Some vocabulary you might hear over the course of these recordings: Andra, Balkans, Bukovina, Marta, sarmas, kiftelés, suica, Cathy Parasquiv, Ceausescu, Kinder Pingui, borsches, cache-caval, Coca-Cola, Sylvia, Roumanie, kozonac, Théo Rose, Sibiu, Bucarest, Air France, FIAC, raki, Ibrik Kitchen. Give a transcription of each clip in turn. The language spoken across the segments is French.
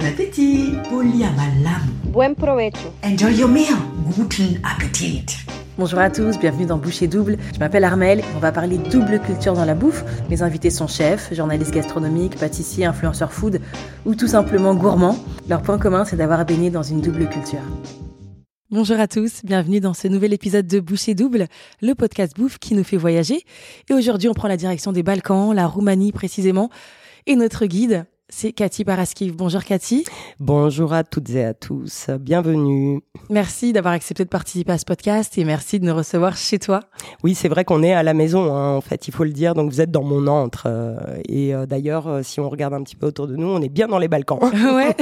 Bon appétit. Buen provecho. Enjoy your meal. Guten Appetit. Bonjour à tous, bienvenue dans Bouchée Double. Je m'appelle Armelle, on va parler double culture dans la bouffe. Mes invités sont chefs, journalistes gastronomiques, pâtissiers, influenceurs food ou tout simplement gourmands. Leur point commun, c'est d'avoir baigné dans une double culture. Bonjour à tous, bienvenue dans ce nouvel épisode de Bouchée Double, le podcast bouffe qui nous fait voyager. Et aujourd'hui, on prend la direction des Balkans, la Roumanie précisément. Et notre guide, c'est Cathy Parasquiv. Bonjour Cathy. Bonjour à toutes et à tous. Bienvenue. Merci d'avoir accepté de participer à ce podcast et merci de nous recevoir chez toi. Oui, c'est vrai qu'on est à la maison, hein, en fait, il faut le dire. Donc vous êtes dans mon antre. Et d'ailleurs, si on regarde un petit peu autour de nous, on est bien dans les Balkans. Ouais.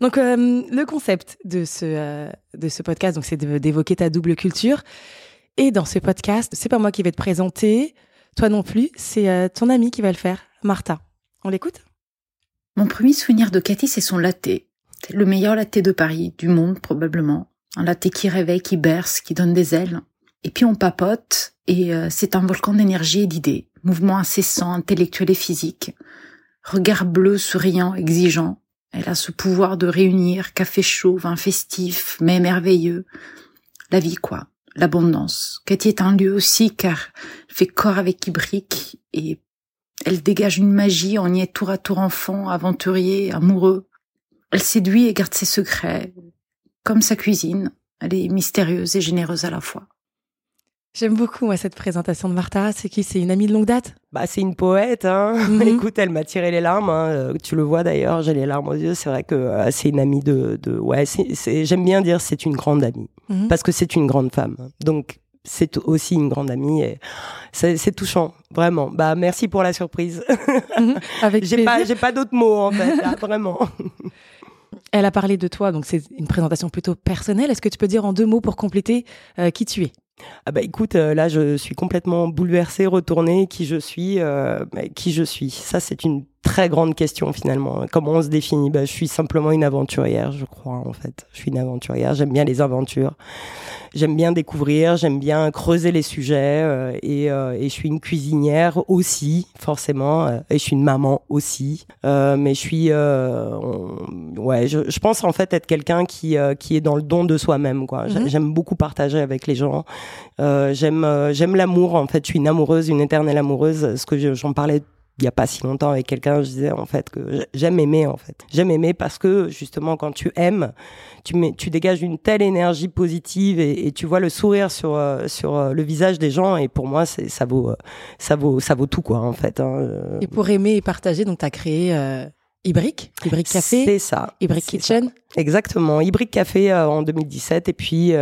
Donc le concept de ce podcast, donc, c'est d'évoquer ta double culture. Et dans ce podcast, c'est pas moi qui vais te présenter, toi non plus, c'est ton amie qui va le faire, Marta. On l'écoute ? Mon premier souvenir de Cathy, c'est son latté. C'est le meilleur latté de Paris, du monde probablement. Un latté qui réveille, qui berce, qui donne des ailes. Et puis on papote, et c'est un volcan d'énergie et d'idées. Mouvement incessant, intellectuel et physique. Regard bleu, souriant, exigeant. Elle a ce pouvoir de réunir café chaud, vin festif, mais merveilleux. La vie, quoi. L'abondance. Cathy est un lieu aussi, car elle fait corps avec Ibrik et elle dégage une magie, on y est tour à tour enfant, aventurier, amoureux. Elle séduit et garde ses secrets. Comme sa cuisine, elle est mystérieuse et généreuse à la fois. J'aime beaucoup, moi, cette présentation de Marta. C'est qui ? C'est une amie de longue date ? Bah, c'est une poète, hein. Mm-hmm. Écoute, elle m'a tiré les larmes, hein. Tu le vois d'ailleurs, j'ai les larmes aux yeux. C'est vrai que c'est une amie de... Ouais, j'aime bien dire c'est une grande amie. Mm-hmm. Parce que c'est une grande femme. Donc, c'est aussi une grande amie et c'est touchant, vraiment. Bah, merci pour la surprise. Avec j'ai pas d'autres mots, en fait, là, vraiment. Elle a parlé de toi, donc c'est une présentation plutôt personnelle. Est-ce que tu peux dire en deux mots pour compléter qui tu es ? Ah bah écoute, là je suis complètement bouleversée, retournée, qui je suis. Ça c'est une très grande question finalement. Comment on se définit ? Bah, je suis simplement une aventurière, je crois en fait. Je suis une aventurière, j'aime bien les aventures. J'aime bien découvrir, j'aime bien creuser les sujets et je suis une cuisinière aussi forcément et je suis une maman aussi. Mais je suis je pense en fait être quelqu'un qui est dans le don de soi-même quoi. Mmh. J'aime beaucoup partager avec les gens. J'aime l'amour en fait, je suis une amoureuse, une éternelle amoureuse, ce que j'en parlais il y a pas si longtemps avec quelqu'un, je disais en fait que j'aime aimer en fait. J'aime aimer parce que justement quand tu aimes, tu dégages une telle énergie positive et tu vois le sourire sur le visage des gens et pour moi c'est ça vaut tout quoi en fait hein. Et pour aimer et partager donc tu as créé Ibrik Café, c'est ça. Ibrik Kitchen. Ça. Exactement. Ibrik Café en 2017 et puis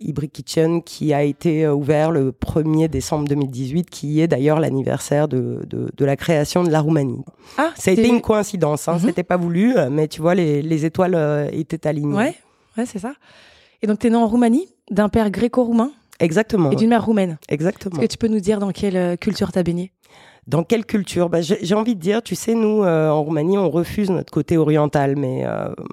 Ibrik Kitchen qui a été ouvert le 1er décembre 2018, qui est d'ailleurs l'anniversaire de la création de la Roumanie. Ah, ça a été une coïncidence, hein, C'était pas voulu, mais tu vois les étoiles étaient alignées. Ouais, c'est ça. Et donc t'es né en Roumanie, d'un père gréco-roumain. Exactement. Et d'une mère roumaine. Exactement. Est-ce que tu peux nous dire dans quelle culture t'as baigné ? Dans quelle culture ? Bah, j'ai envie de dire, tu sais, nous, en Roumanie, on refuse notre côté oriental, mais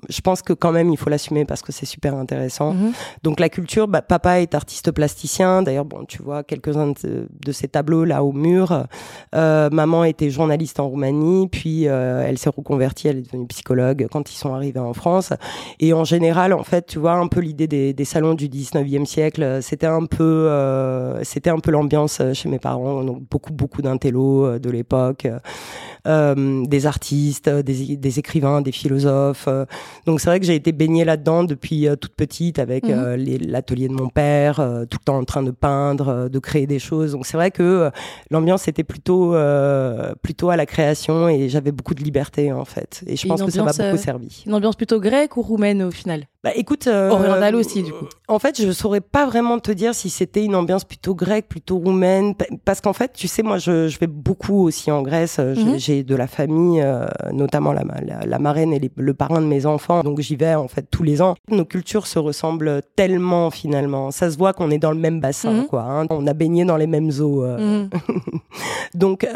je pense que quand même, il faut l'assumer parce que c'est super intéressant. Mmh. Donc, la culture, bah, papa est artiste plasticien. D'ailleurs, bon, tu vois quelques-uns de ces tableaux là au mur. Maman était journaliste en Roumanie, puis elle s'est reconvertie, elle est devenue psychologue quand ils sont arrivés en France. Et en général, en fait, tu vois, un peu l'idée des salons du 19e siècle, c'était un peu l'ambiance chez mes parents. Donc, beaucoup d'intellos de l'époque, des artistes, des écrivains, des philosophes. Donc c'est vrai que j'ai été baignée là-dedans depuis toute petite avec l'atelier de mon père, tout le temps en train de peindre, de créer des choses. Donc c'est vrai que l'ambiance était plutôt à la création et j'avais beaucoup de liberté en fait. Et je pense que ça m'a beaucoup servi. Une ambiance plutôt grecque ou roumaine au final ? Bah écoute, orientale aussi du coup. En fait, je saurais pas vraiment te dire si c'était une ambiance plutôt grecque, plutôt roumaine, parce qu'en fait, tu sais, moi, je vais beaucoup aussi en Grèce. J'ai de la famille, notamment la marraine et le parrain de mes enfants. Donc j'y vais en fait tous les ans. Nos cultures se ressemblent tellement finalement. Ça se voit qu'on est dans le même bassin, quoi. Hein. On a baigné dans les mêmes eaux. Donc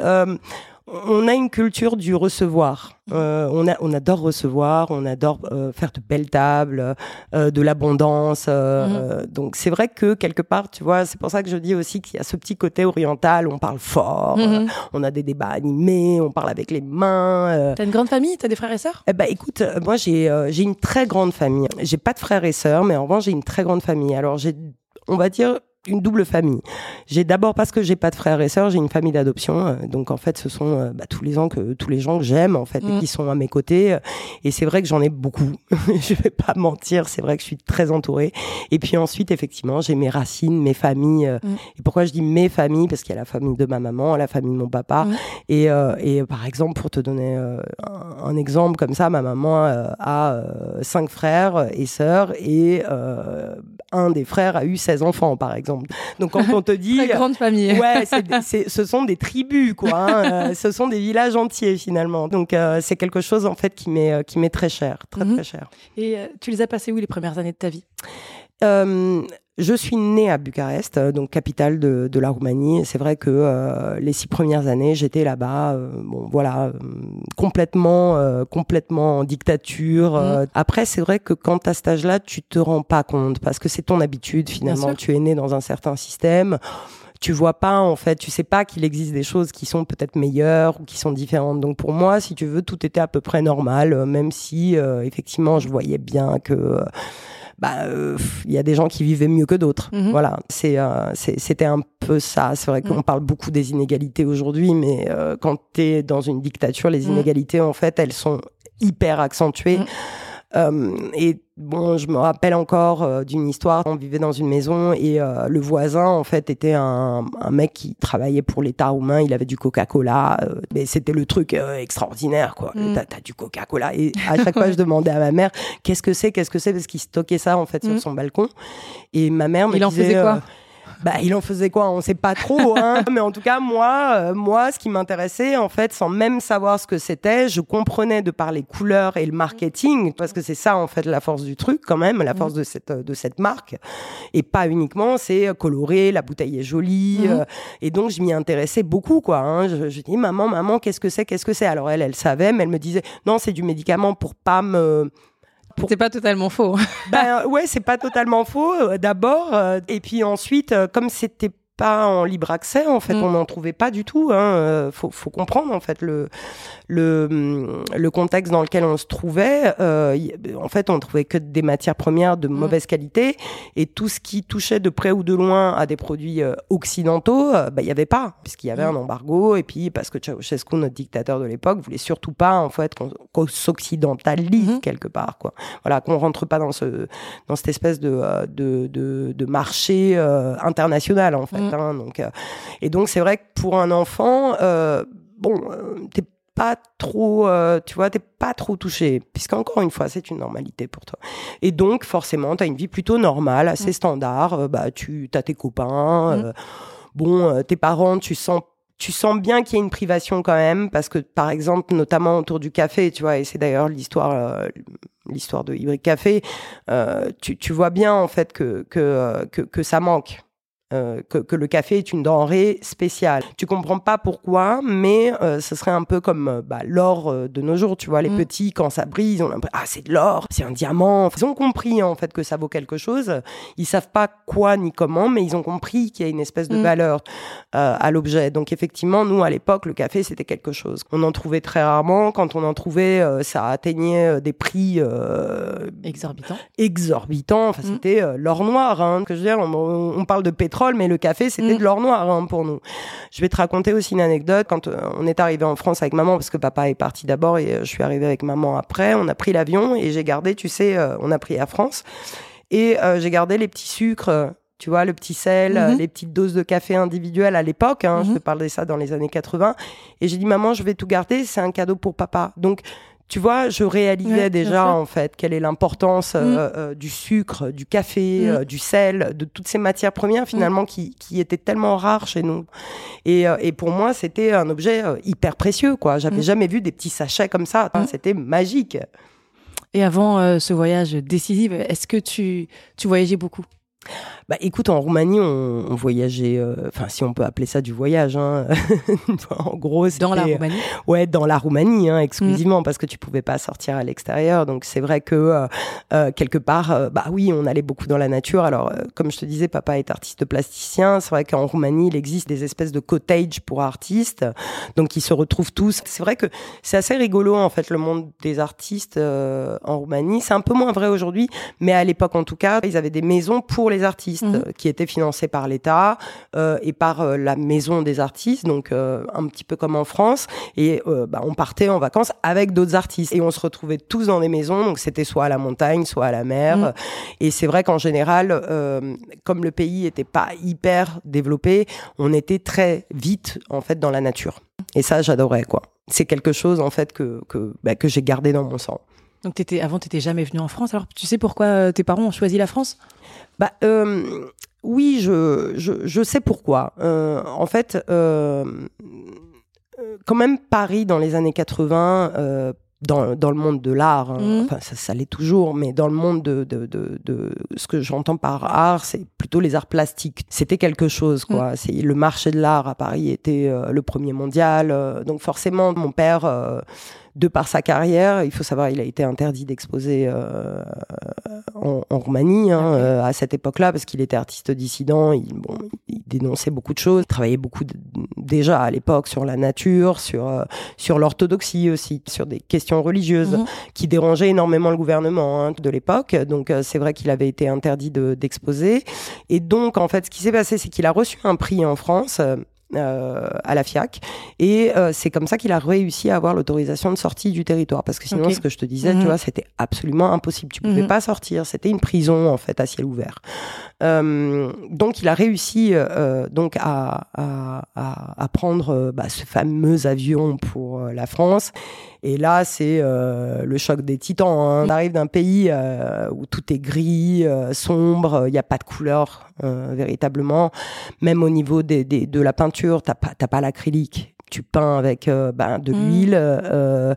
on a une culture du recevoir. On adore recevoir, on adore faire de belles tables, de l'abondance. Donc c'est vrai que quelque part, tu vois, c'est pour ça que je dis aussi qu'il y a ce petit côté oriental, on parle fort, on a des débats animés, on parle avec les mains. T'as une grande famille, t'as des frères et sœurs ? Eh ben écoute, moi j'ai une très grande famille. J'ai pas de frères et sœurs, mais en revanche j'ai une très grande famille. Alors j'ai, on va dire, une double famille. J'ai d'abord, parce que j'ai pas de frères et sœurs, j'ai une famille d'adoption. Donc en fait, ce sont tous les gens que j'aime en fait et qui sont à mes côtés. Et c'est vrai que j'en ai beaucoup. Je vais pas mentir, c'est vrai que je suis très entourée. Et puis ensuite, effectivement, j'ai mes racines, mes familles. Et pourquoi je dis mes familles ? Parce qu'il y a la famille de ma maman, la famille de mon papa. Et par exemple, pour te donner un exemple comme ça, ma maman a 5 frères et sœurs et un des frères a eu 16 enfants, par exemple. Donc quand on te dit très grande famille, ouais, ce sont des tribus quoi, ce sont des villages entiers finalement. Donc c'est quelque chose en fait qui m'est très cher, très très cher. Et tu les as passées où les premières années de ta vie ? Je suis née à Bucarest, donc capitale de la Roumanie. C'est vrai que les 6 premières années, j'étais là-bas, complètement en dictature. Après, c'est vrai que quand t'as cet âge-là, tu te rends pas compte parce que c'est ton habitude finalement. Tu es née dans un certain système. Tu vois pas, en fait, tu sais pas qu'il existe des choses qui sont peut-être meilleures ou qui sont différentes. Donc pour moi, si tu veux, tout était à peu près normal, même si effectivement, je voyais bien que il y a des gens qui vivaient mieux que d'autres. Voilà, c'était un peu ça. C'est vrai qu'on parle beaucoup des inégalités aujourd'hui, mais quand t'es dans une dictature, les inégalités, en fait, elles sont hyper accentuées. Et bon, je me rappelle encore d'une histoire. On vivait dans une maison et le voisin, en fait, était un mec qui travaillait pour l'État roumain. Il avait du Coca-Cola. Mais c'était le truc extraordinaire, quoi. T'as du Coca-Cola. Et à chaque fois, je demandais à ma mère, qu'est-ce que c'est? Parce qu'il stockait ça, en fait, sur son balcon. Et ma mère me disait... Il en faisait quoi? Il en faisait quoi? On sait pas trop, hein. Mais en tout cas, moi, ce qui m'intéressait, en fait, sans même savoir ce que c'était, je comprenais de par les couleurs et le marketing, parce que c'est ça, en fait, la force du truc, quand même, la force de cette marque. Et pas uniquement, c'est coloré, la bouteille est jolie. Et donc, je m'y intéressais beaucoup, quoi, hein. Je dis, maman, qu'est-ce que c'est? Alors, elle savait, mais elle me disait, non, c'est du médicament pour pas me... C'est pas totalement faux. Ouais, c'est pas totalement faux d'abord. Et puis ensuite, comme c'était pas en libre accès, en fait, on n'en trouvait pas du tout. Faut comprendre en fait le contexte dans lequel on se trouvait. En fait, on trouvait que des matières premières de mauvaise qualité et tout ce qui touchait de près ou de loin à des produits occidentaux, il y avait pas, puisqu'il y avait un embargo et puis parce que Ceausescu, notre dictateur de l'époque, voulait surtout pas en fait qu'on s'occidentalise quelque part, quoi. Voilà, qu'on rentre pas dans cette espèce de marché international en fait. Donc c'est vrai que pour un enfant, t'es pas trop, t'es pas trop touché, puisqu'encore une fois, c'est une normalité pour toi. Et donc forcément, t'as une vie plutôt normale, assez standard. Tu as tes copains, tes parents, tu sens bien qu'il y a une privation quand même, parce que par exemple, notamment autour du café, tu vois, et c'est d'ailleurs l'histoire de Ibrik Café, tu vois bien en fait que ça manque. Que le café est une denrée spéciale. Tu comprends pas pourquoi, mais ce serait un peu comme l'or de nos jours, tu vois, les petits quand ça brise, on a l'impression, c'est de l'or, c'est un diamant. Enfin, ils ont compris en fait que ça vaut quelque chose. Ils savent pas quoi ni comment, mais ils ont compris qu'il y a une espèce de valeur à l'objet. Donc effectivement, nous à l'époque, le café c'était quelque chose. On en trouvait très rarement. Quand on en trouvait, ça atteignait des prix exorbitants. Enfin, c'était l'or noir. Hein. Que je veux dire, on parle de pétrole. Mais le café, c'était de l'or noir pour nous. Je vais te raconter aussi une anecdote. Quand on est arrivé en France avec maman, parce que papa est parti d'abord et je suis arrivée avec maman après, on a pris l'avion et j'ai gardé, tu sais, on a pris Air France et j'ai gardé les petits sucres, tu vois, le petit sel, les petites doses de café individuelles à l'époque. Hein, je te parlais ça dans les années 80. Et j'ai dit, maman, je vais tout garder, c'est un cadeau pour papa. Donc, tu vois, je réalisais déjà en fait quelle est l'importance du sucre, du café, du sel, de toutes ces matières premières finalement qui étaient tellement rares chez nous. Et pour moi, c'était un objet hyper précieux, quoi. J'avais jamais vu des petits sachets comme ça. C'était magique. Et avant ce voyage décisif, est-ce que tu voyageais beaucoup ? Bah écoute, en Roumanie, on voyageait, enfin si on peut appeler ça du voyage, hein. En gros, c'était... Dans la Roumanie ? Ouais, dans la Roumanie, hein, exclusivement, parce que tu pouvais pas sortir à l'extérieur. Donc c'est vrai que quelque part, bah oui, on allait beaucoup dans la nature. Alors comme je te disais, papa est artiste plasticien. C'est vrai qu'en Roumanie, il existe des espèces de cottages pour artistes. Donc ils se retrouvent tous. C'est vrai que c'est assez rigolo, en fait, le monde des artistes en Roumanie. C'est un peu moins vrai aujourd'hui, mais à l'époque, en tout cas, ils avaient des maisons pour les artistes. Qui était financé par l'État et par la maison des artistes, donc un petit peu comme en France, et bah, on partait en vacances avec d'autres artistes et on se retrouvait tous dans des maisons, donc c'était soit à la montagne, soit à la mer, et c'est vrai qu'en général, comme le pays était pas hyper développé, on était très vite en fait dans la nature, et ça j'adorais quoi. C'est quelque chose en fait que j'ai gardé dans mon sang. Donc t'étais jamais venue en France, alors tu sais pourquoi tes parents ont choisi la France ? Bah oui, je sais pourquoi. En fait, quand même Paris dans les années 80, dans le monde de l'art, hein, enfin ça l'est toujours, mais dans le monde de ce que j'entends par art, c'est plutôt les arts plastiques. C'était quelque chose quoi. C'est le marché de l'art à Paris était le premier mondial, donc forcément mon père. De par sa carrière, il faut savoir, il a été interdit d'exposer en Roumanie hein, à cette époque-là, parce qu'il était artiste dissident, il dénonçait beaucoup de choses, il travaillait beaucoup déjà à l'époque sur la nature, sur l'orthodoxie aussi, sur des questions religieuses qui dérangeaient énormément le gouvernement hein, de l'époque. Donc c'est vrai qu'il avait été interdit d'exposer. Et donc en fait, ce qui s'est passé, c'est qu'il a reçu un prix en France... à la FIAC et c'est comme ça qu'il a réussi à avoir l'autorisation de sortie du territoire, parce que sinon ce que je te disais tu vois, c'était absolument impossible, tu pouvais pas sortir, c'était une prison en fait à ciel ouvert, donc il a réussi donc à prendre bah, ce fameux avion pour la France. Et là, c'est le choc des titans. Hein. On arrive d'un pays où tout est gris, sombre, il n'y a pas de couleur véritablement. Même au niveau de la peinture, t'as pas l'acrylique. Tu peins avec de l'huile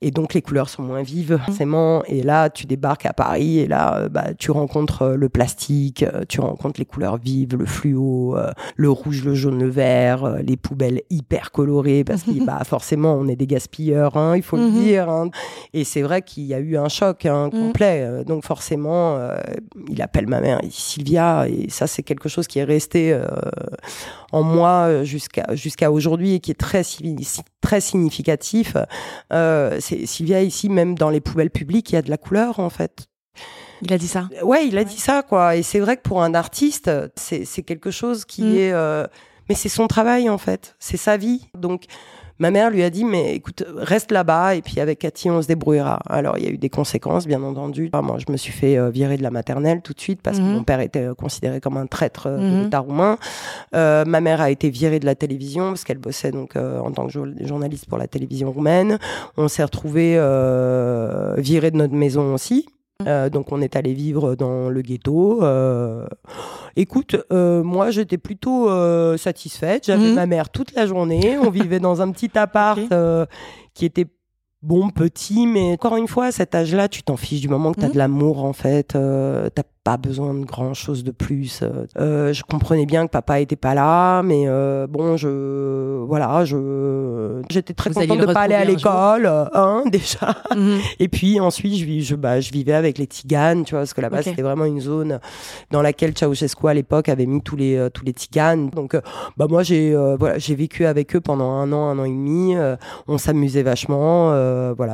et donc les couleurs sont moins vives forcément. Et là, tu débarques à Paris et là, tu rencontres le plastique, tu rencontres les couleurs vives, le fluo, le rouge, le jaune, le vert, les poubelles hyper colorées parce que forcément, on est des gaspilleurs, hein, il faut le dire. Hein. Et c'est vrai qu'il y a eu un choc complet. Donc forcément, il appelle ma mère, Sylvia, et ça, c'est quelque chose qui est resté en moi jusqu'à aujourd'hui et qui est très significatif. Sylvia, ici, même dans les poubelles publiques, il y a de la couleur, en fait. Il a dit ça ? Ouais, il a dit ça, quoi. Et c'est vrai que pour un artiste, c'est quelque chose qui est... Mais c'est son travail, en fait. C'est sa vie. Donc... Ma mère lui a dit, mais écoute, reste là-bas et puis avec Cathy, on se débrouillera. Alors, il y a eu des conséquences, bien entendu. Enfin, moi, je me suis fait virer de la maternelle tout de suite parce que mon père était considéré comme un traître de l'État roumain. Ma mère a été virée de la télévision parce qu'elle bossait donc en tant que journaliste pour la télévision roumaine. On s'est retrouvés virés de notre maison aussi. Donc on est allé vivre dans le ghetto. Écoute, moi j'étais plutôt satisfaite. J'avais ma mère toute la journée. On vivait dans un petit appart qui était bon, petit, mais encore une fois, à cet âge-là, tu t'en fiches du moment que t'as de l'amour, en fait. T'as pas besoin de grand-chose de plus. Je comprenais bien que papa était pas là, mais bon, j'étais très contente de pas aller à l'école, hein, déjà. Et puis ensuite, je vivais avec les tziganes, tu vois, parce que là-bas, c'était vraiment une zone dans laquelle Ceausescu à l'époque avait mis tous les tziganes. Donc, moi, j'ai vécu avec eux pendant un an et demi. On s'amusait vachement.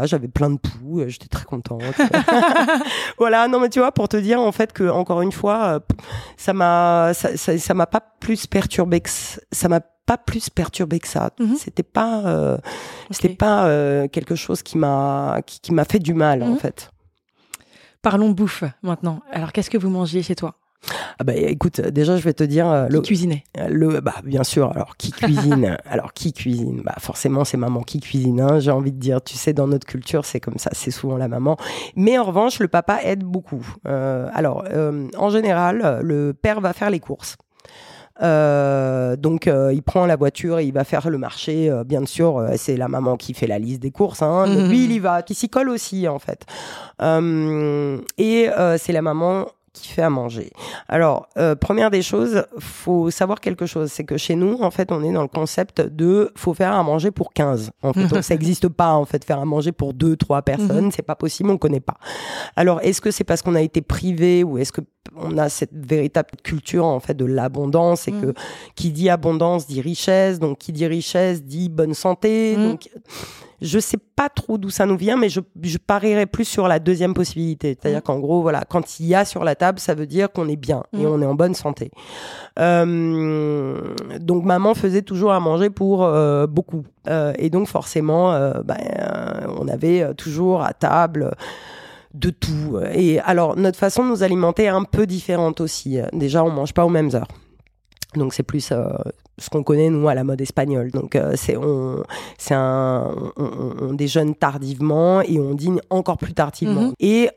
J'avais plein de poux, j'étais très contente. Voilà, non mais tu vois, pour te dire en fait que encore une fois, ça m'a pas plus perturbé que ça. C'était pas quelque chose qui m'a fait du mal en fait. Parlons bouffe maintenant. Alors qu'est-ce que vous mangez chez toi ? Ah bah écoute, déjà je vais te dire qui cuisinait. Bien sûr, alors qui cuisine? Bah forcément c'est maman qui cuisine hein, j'ai envie de dire, tu sais dans notre culture c'est comme ça, c'est souvent la maman. Mais en revanche, le papa aide beaucoup. En général, le père va faire les courses. Donc il prend la voiture et il va faire le marché, bien sûr c'est la maman qui fait la liste des courses hein, mais lui il y va, qui s'y colle aussi en fait. C'est la maman qui fait à manger. Alors, première des choses, faut savoir quelque chose, c'est que chez nous, en fait, on est dans le concept de faut faire à manger pour 15. En fait, donc ça n'existe pas, en fait, faire à manger pour 2-3 personnes, c'est pas possible, on connaît pas. Alors, est-ce que c'est parce qu'on a été privé ou est-ce que on a cette véritable culture, en fait, de l'abondance et que qui dit abondance dit richesse, donc qui dit richesse dit bonne santé, donc je sais pas trop d'où ça nous vient, mais je parierais plus sur la deuxième possibilité. C'est-à-dire qu'en gros, voilà, quand il y a sur la table, ça veut dire qu'on est bien et on est en bonne santé. Donc, maman faisait toujours à manger pour beaucoup. Et donc, forcément, on avait toujours à table... de tout. Et alors, notre façon de nous alimenter est un peu différente aussi. Déjà, on mange pas aux mêmes heures. Donc, c'est plus ce qu'on connaît, nous, à la mode espagnole. Donc, on déjeune tardivement et on dîne encore plus tardivement. Et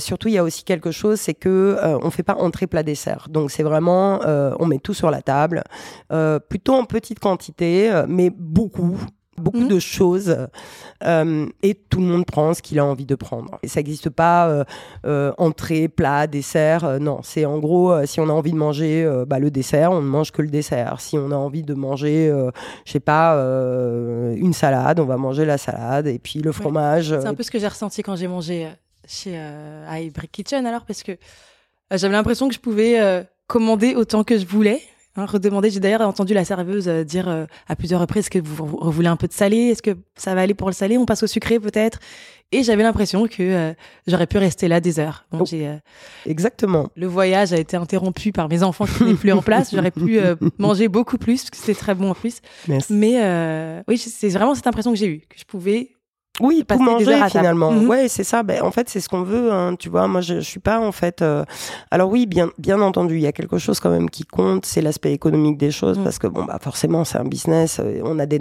surtout, il y a aussi quelque chose, c'est que on fait pas entrée, plat, dessert. Donc, c'est vraiment, on met tout sur la table, plutôt en petite quantité, mais beaucoup de choses et tout le monde prend ce qu'il a envie de prendre. Et ça n'existe pas entrée, plat, dessert, non. C'est en gros, si on a envie de manger le dessert, on ne mange que le dessert. Si on a envie de manger, une salade, on va manger la salade et puis le fromage. C'est un peu ce que j'ai ressenti quand j'ai mangé chez à Ibrik Kitchen parce que j'avais l'impression que je pouvais commander autant que je voulais. Redemander. J'ai d'ailleurs entendu la serveuse dire à plusieurs reprises, est-ce que vous voulez un peu de salé? Est-ce que ça va aller pour le salé? On passe au sucré peut-être? Et j'avais l'impression que j'aurais pu rester là des heures. Donc, exactement. Le voyage a été interrompu par mes enfants qui n'étaient plus en place. J'aurais pu manger beaucoup plus parce que c'était très bon en plus. Merci. Mais oui, c'est vraiment cette impression que j'ai eue, que je pouvais... Oui, tout manger finalement. Ouais, c'est ça. Ben en fait, c'est ce qu'on veut. Tu vois, moi, je suis pas en fait. Alors oui, bien entendu, il y a quelque chose quand même qui compte, c'est l'aspect économique des choses, parce que forcément, c'est un business. On a des.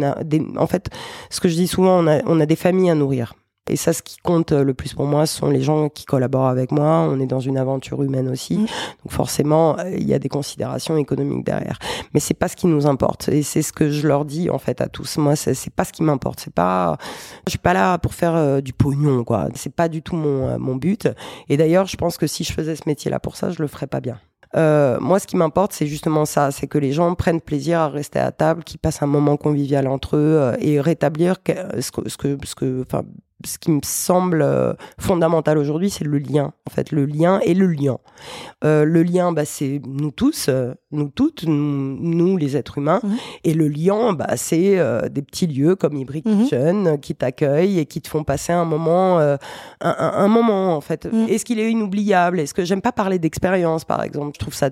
En fait, ce que je dis souvent, on a des familles à nourrir. Et ça, ce qui compte le plus pour moi, ce sont les gens qui collaborent avec moi. On est dans une aventure humaine aussi. Donc forcément, il y a des considérations économiques derrière. Mais c'est pas ce qui nous importe. Et c'est ce que je leur dis, en fait, à tous. Moi, c'est pas ce qui m'importe. C'est pas, je suis pas là pour faire du pognon, quoi. C'est pas du tout mon but. Et d'ailleurs, je pense que si je faisais ce métier-là pour ça, je le ferais pas bien. Moi, ce qui m'importe, c'est justement ça, c'est que les gens prennent plaisir à rester à table, qu'ils passent un moment convivial entre eux et rétablir ce qui me semble fondamental aujourd'hui, c'est le lien. En fait, le lien et le lien. Le lien, c'est nous tous, nous toutes, nous les êtres humains. Et le lien, c'est des petits lieux comme Ibrik Kitchen qui t'accueillent et qui te font passer un moment, un moment en fait. Est-ce qu'il est inoubliable? Est-ce que j'aime pas parler d'expérience, par exemple? Je trouve ça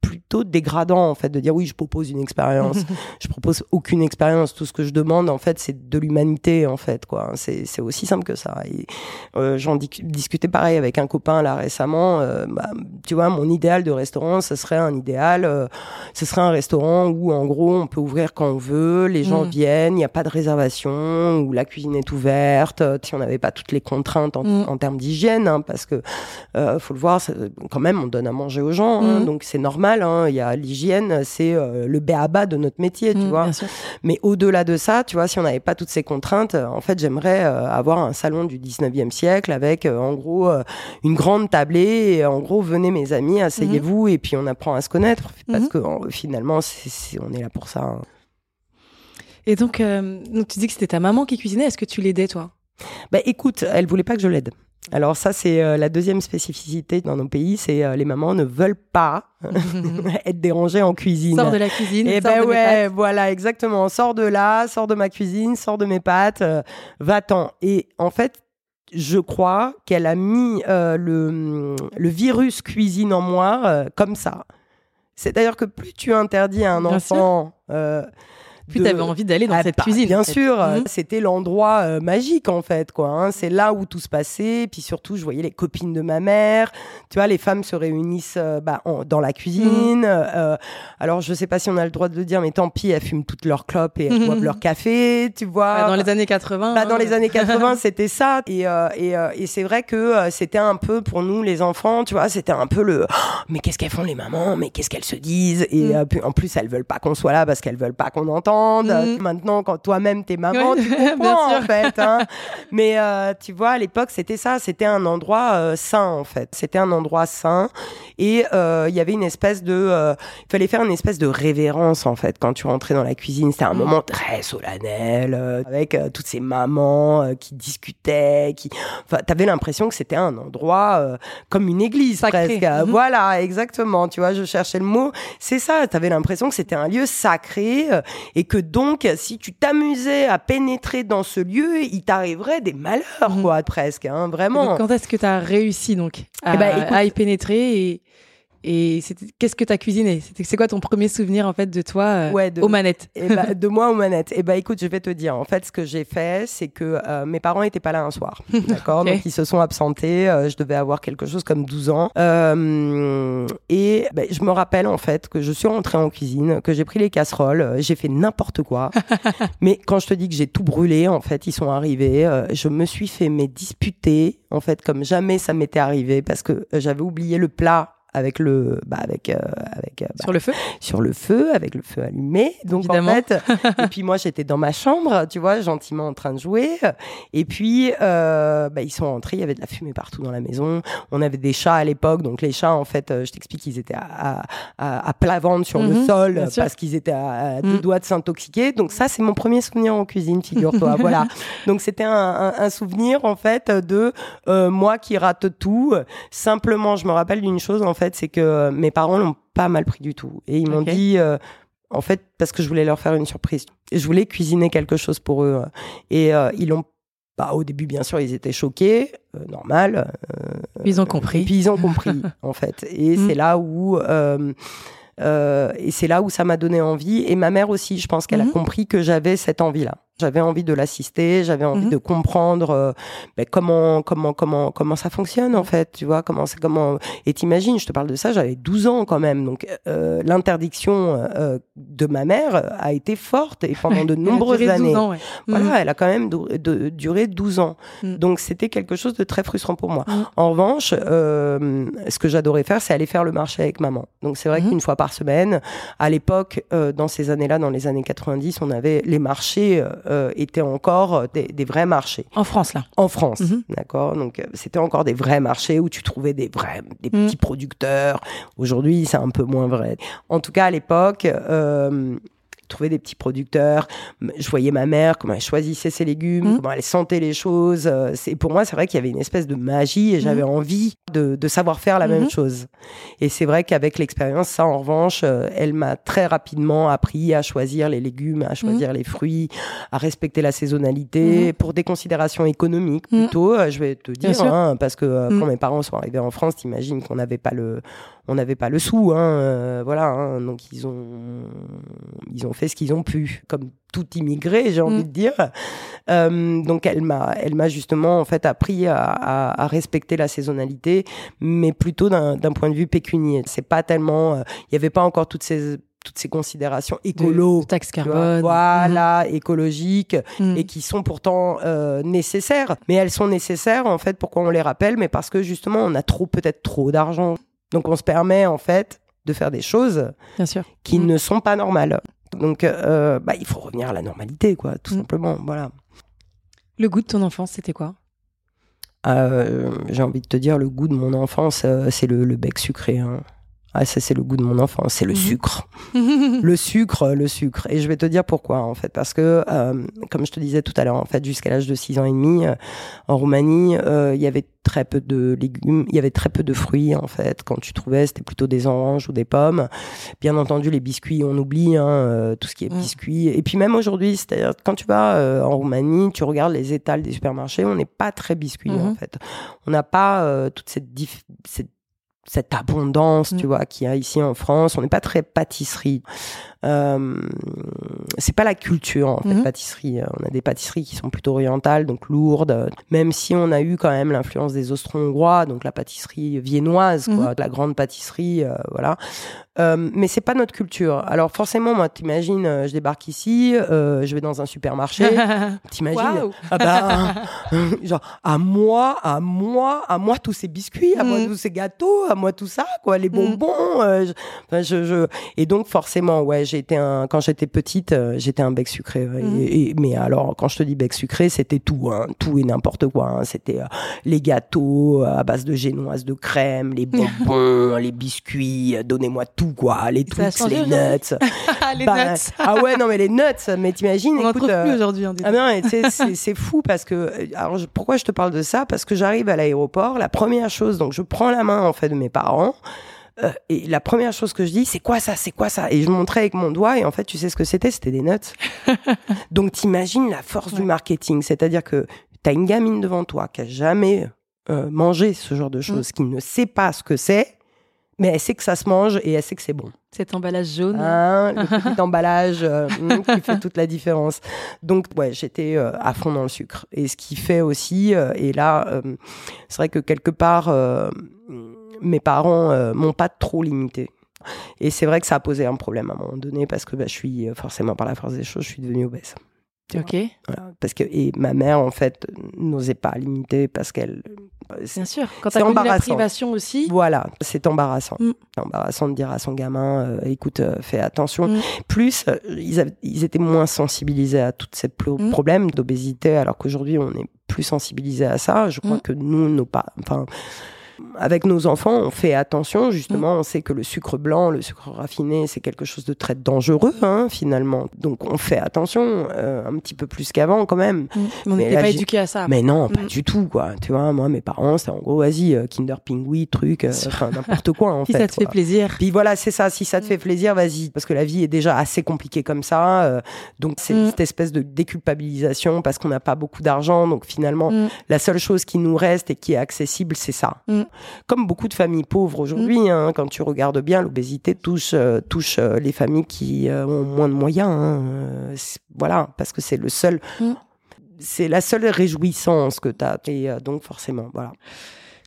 plutôt dégradant en fait de dire oui, je propose une expérience. Je propose aucune expérience. Tout ce que je demande, en fait, c'est de l'humanité, en fait, quoi. C'est aussi simple que ça. Et j'en discutais pareil avec un copain là récemment. Tu vois, mon idéal de restaurant, ce serait un restaurant où en gros on peut ouvrir quand on veut, les gens viennent, il n'y a pas de réservation, où la cuisine est ouverte. Si on n'avait pas toutes les contraintes en termes d'hygiène, parce que faut le voir, quand même, on donne à manger aux gens, donc c'est normal. Il y a l'hygiène, c'est le b.a.-ba de notre métier, tu vois. Mais au-delà de ça, tu vois, si on n'avait pas toutes ces contraintes, en fait, j'aimerais avoir un salon du 19e siècle avec, en gros, une grande tablée. Et, en gros, venez mes amis, asseyez-vous et puis on apprend à se connaître parce que finalement, on est là pour ça. Et donc, tu dis que c'était ta maman qui cuisinait. Est-ce que tu l'aidais, toi? Écoute, elle voulait pas que je l'aide. Alors ça, c'est la deuxième spécificité dans nos pays, c'est les mamans ne veulent pas être dérangées en cuisine. Sors de la cuisine, et sors de mes pâtes. Voilà, exactement. Sors de là, sors de ma cuisine, sors de mes pâtes, va-t'en. Et en fait, je crois qu'elle a mis le virus cuisine en moi comme ça. C'est d'ailleurs que plus tu interdis à un enfant... Puis t'avais envie d'aller dans cette cuisine. Bien sûr, c'était l'endroit magique en fait, quoi. C'est là où tout se passait. Puis surtout, je voyais les copines de ma mère. Tu vois, les femmes se réunissent dans la cuisine. Alors, je sais pas si on a le droit de le dire, mais tant pis, elles fument toutes leurs clopes et elles boivent leur café, tu vois. Dans les années 80. Dans les années 80, c'était ça. Et c'est vrai que c'était un peu pour nous les enfants, tu vois, c'était un peu le. Oh, mais qu'est-ce qu'elles font les mamans? Mais qu'est-ce qu'elles se disent? Et en plus, elles veulent pas qu'on soit là parce qu'elles veulent pas qu'on entende. t'entendent. Maintenant, quand toi-même t'es maman, tu comprends en fait. Hein. Mais tu vois, à l'époque, c'était ça. C'était un endroit sain en fait. C'était un endroit sain et il y avait une espèce de, il fallait faire une espèce de révérence en fait quand tu rentrais dans la cuisine. C'était un moment très solennel avec toutes ces mamans qui discutaient, qui, enfin, t'avais l'impression que c'était un endroit comme une église sacré. Presque. Voilà, exactement. Tu vois, je cherchais le mot. C'est ça. T'avais l'impression que c'était un lieu sacré et que donc, si tu t'amusais à pénétrer dans ce lieu, il t'arriverait des malheurs, quoi, presque, hein, vraiment. Donc, quand est-ce que t'as réussi donc à, bah, écoute, à y pénétrer et qu'est-ce que t'as cuisiné? C'est quoi ton premier souvenir en fait de toi aux manettes? Et bah, de moi aux manettes. Et bah écoute, je vais te dire. En fait, ce que j'ai fait, c'est que mes parents étaient pas là un soir, d'accord. Okay. Donc ils se sont absentés. Je devais avoir quelque chose comme 12 ans. Et bah, je me rappelle en fait que je suis rentrée en cuisine, que j'ai pris les casseroles, j'ai fait n'importe quoi. Mais quand je te dis que j'ai tout brûlé, en fait, ils sont arrivés. Je me suis fait mais disputer en fait comme jamais ça m'était arrivé parce que j'avais oublié le plat. Avec le sur le feu avec le feu allumé donc évidemment. En fait et puis moi j'étais dans ma chambre tu vois gentiment en train de jouer et puis bah ils sont rentrés, il y avait de la fumée partout dans la maison, on avait des chats à l'époque donc les chats en fait je t'explique ils étaient à plat ventre sur le sol parce qu'ils étaient à deux doigts de s'intoxiquer donc ça c'est mon premier souvenir en cuisine figure-toi voilà donc c'était un souvenir en fait de moi qui rate tout simplement je me rappelle d'une chose en fait c'est que mes parents l'ont pas mal pris du tout. Et ils m'ont dit, en fait, parce que je voulais leur faire une surprise. Je voulais cuisiner quelque chose pour eux. Et ils l'ont bah, au début, bien sûr, ils étaient choqués. Normal. Ils ont compris. Puis ils ont compris, en fait. Et c'est là où... et c'est là où ça m'a donné envie. Et ma mère aussi, je pense qu'elle a compris que j'avais cette envie-là. J'avais envie de l'assister, j'avais envie de comprendre ben, comment ça fonctionne en fait, tu vois, comment. Et t'imagines, je te parle de ça, j'avais 12 ans quand même, donc l'interdiction de ma mère a été forte et pendant de nombreuses années. 12 ans, ouais. Voilà, elle a quand même duré 12 ans. Donc c'était quelque chose de très frustrant pour moi. En revanche, ce que j'adorais faire, c'est aller faire le marché avec maman. Donc c'est vrai qu'une fois par semaine, à l'époque, dans ces années-là, dans les années 90, on avait les marchés. Étaient encore des vrais marchés. En France, là. En France, d'accord. Donc, c'était encore des vrais marchés où tu trouvais des petits producteurs. Aujourd'hui, c'est un peu moins vrai. En tout cas, à l'époque... trouver des petits producteurs, je voyais ma mère, comment elle choisissait ses légumes, comment elle sentait les choses. Pour moi, c'est vrai qu'il y avait une espèce de magie et j'avais envie de savoir faire la même chose. Et c'est vrai qu'avec l'expérience, ça, en revanche, elle m'a très rapidement appris à choisir les légumes, à choisir les fruits, à respecter la saisonnalité, pour des considérations économiques plutôt, je vais te dire, hein, parce que quand mes parents sont arrivés en France, t'imagines qu'on n'avait pas le sou, hein, voilà, hein, donc ils ont fait ce qu'ils ont pu, comme tout immigré, j'ai envie de dire. Donc elle m'a justement en fait appris à respecter la saisonnalité, mais plutôt d'un point de vue pécunier. C'est pas tellement, il y avait pas encore toutes ces considérations écolo, de taxe carbone, voilà, écologiques, et qui sont pourtant nécessaires. Mais elles sont nécessaires en fait. Pourquoi on les rappelle? Mais parce que justement, on a peut-être trop d'argent. Donc on se permet en fait de faire des choses qui ne sont pas normales. Donc bah, il faut revenir à la normalité, quoi, tout simplement. Voilà. Le goût de ton enfance, c'était quoi ? J'ai envie de te dire, le goût de mon enfance, c'est le bec sucré. Hein. Ah, ça, c'est le goût de mon enfance, c'est le sucre. le sucre. Et je vais te dire pourquoi, en fait. Parce que, comme je te disais tout à l'heure, en fait, jusqu'à l'âge de 6 ans et demi, en Roumanie, il y avait très peu de légumes, il y avait très peu de fruits, en fait. Quand tu trouvais, c'était plutôt des oranges ou des pommes. Bien entendu, les biscuits, on oublie, hein, tout ce qui est biscuits. Et puis même aujourd'hui, c'est-à-dire, quand tu vas en Roumanie, tu regardes les étals des supermarchés, on n'est pas très biscuits, en fait. On n'a pas toute cette abondance, tu vois, qu'il y a ici en France. On n'est pas très pâtisserie. C'est pas la culture, en fait, pâtisserie. On a des pâtisseries qui sont plutôt orientales, donc lourdes. Même si on a eu quand même l'influence des Austro-Hongrois, donc la pâtisserie viennoise, quoi, la grande pâtisserie, voilà. Mais c'est pas notre culture. Alors forcément, moi, t'imagines, je débarque ici, je vais dans un supermarché. T'imagines, ah bah, genre à moi tous ces biscuits, à moi tous ces gâteaux. à moi tout ça, quoi, les bonbons. Et donc forcément, ouais, quand j'étais petite, j'étais un bec sucré. Ouais, mais alors, quand je te dis bec sucré, c'était tout, hein, tout et n'importe quoi. Hein, c'était les gâteaux à base de génoise, de crème, les bonbons, les biscuits, donnez-moi tout, quoi, les trucs, les nuts. Les nuts. Ah ouais, non mais les nuts, mais t'imagines, on n'en trouve plus aujourd'hui. Ah non, c'est fou parce que alors pourquoi je te parle de ça, parce que j'arrive à l'aéroport, la première chose, donc je prends la main en fait de mes parents. Et la première chose que je dis, c'est quoi ça, c'est quoi ça? Et je montrais avec mon doigt, et en fait, tu sais ce que c'était des nuts. Donc, t'imagines la force du marketing. C'est-à-dire que t'as une gamine devant toi qui a jamais mangé ce genre de choses, qui ne sait pas ce que c'est, mais elle sait que ça se mange et elle sait que c'est bon. Cet emballage jaune. Hein, le petit emballage qui fait toute la différence. Donc, ouais, j'étais à fond dans le sucre. Et ce qui fait aussi, et là, c'est vrai que quelque part... mes parents m'ont pas trop limitée. Et c'est vrai que ça a posé un problème à un moment donné parce que bah, je suis forcément, par la force des choses, je suis devenue obèse. Ok. Voilà. Parce que, et ma mère, en fait, n'osait pas limiter parce qu'elle... Bien sûr, quand t'as connu la privation aussi... Voilà, c'est embarrassant. C'est embarrassant de dire à son gamin, écoute, fais attention. Plus, ils étaient moins sensibilisés à tous ces problèmes d'obésité, alors qu'aujourd'hui, on est plus sensibilisés à ça. Je crois que nous, avec nos enfants, on fait attention, justement, on sait que le sucre blanc, le sucre raffiné, c'est quelque chose de très dangereux, hein, finalement. Donc, on fait attention, un petit peu plus qu'avant, quand même. Mais on n'était pas éduqués à ça. Mais non, pas du tout, quoi. Tu vois, moi, mes parents, c'est en gros, vas-y, Kinder Pingui, truc, enfin, n'importe quoi, en fait. Si ça te fait plaisir. Puis voilà, c'est ça, si ça te fait plaisir, vas-y. Parce que la vie est déjà assez compliquée comme ça, donc c'est cette espèce de déculpabilisation, parce qu'on n'a pas beaucoup d'argent, donc finalement, la seule chose qui nous reste et qui est accessible, c'est ça. Comme beaucoup de familles pauvres aujourd'hui, hein, quand tu regardes bien, l'obésité touche les familles qui ont moins de moyens. Hein, voilà, parce que c'est le seul, c'est la seule réjouissance que t'as. Et donc forcément, voilà.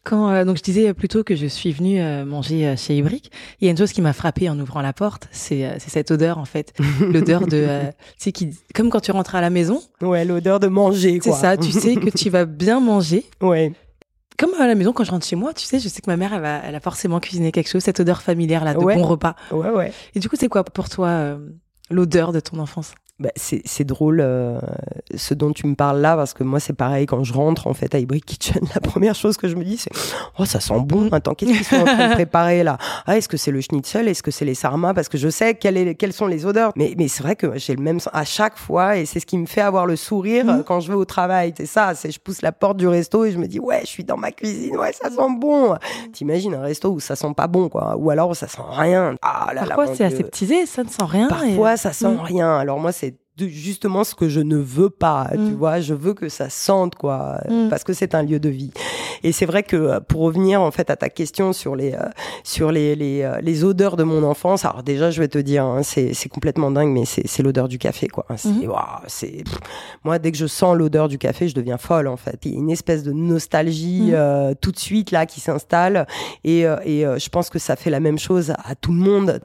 Quand donc je disais plutôt que je suis venue manger chez Ibrik, il y a une chose qui m'a frappée en ouvrant la porte, c'est cette odeur en fait, l'odeur de tu sais comme quand tu rentres à la maison. Ouais, l'odeur de manger. C'est quoi. Ça, tu sais que tu vas bien manger. Ouais. Comme à la maison, quand je rentre chez moi, tu sais, je sais que ma mère, elle a forcément cuisiné quelque chose, cette odeur familière-là, de bon repas. Ouais, ouais. Et du coup, c'est quoi pour toi l'odeur de ton enfance ? Bah, c'est drôle ce dont tu me parles là, parce que moi, c'est pareil, quand je rentre en fait à Ibrik Kitchen, la première chose que je me dis, c'est « Oh, ça sent bon, attends, qu'est-ce qu'ils sont en train de préparer là ? Ah, est-ce que c'est le schnitzel ? Est-ce que c'est les sarmas ? » Parce que je sais quelles sont les odeurs. Mais c'est vrai que j'ai le même sens à chaque fois, et c'est ce qui me fait avoir le sourire quand je vais au travail. C'est ça, je pousse la porte du resto et je me dis « Ouais, je suis dans ma cuisine, ouais, ça sent bon !» T'imagines un resto où ça sent pas bon, quoi, ou alors ça sent rien. Ah, là, parfois, c'est aseptisé, ça ne sent rien. Parfois, ça sent rien. Alors moi, c'est justement ce que je ne veux pas, tu vois, je veux que ça sente, quoi, parce que c'est un lieu de vie. Et c'est vrai que, pour revenir en fait à ta question sur les odeurs de mon enfance, alors déjà je vais te dire, hein, c'est complètement dingue, mais c'est l'odeur du café, quoi. Moi, dès que je sens l'odeur du café, je deviens folle, en fait. Il y a une espèce de nostalgie tout de suite là qui s'installe, et je pense que ça fait la même chose à tout le monde.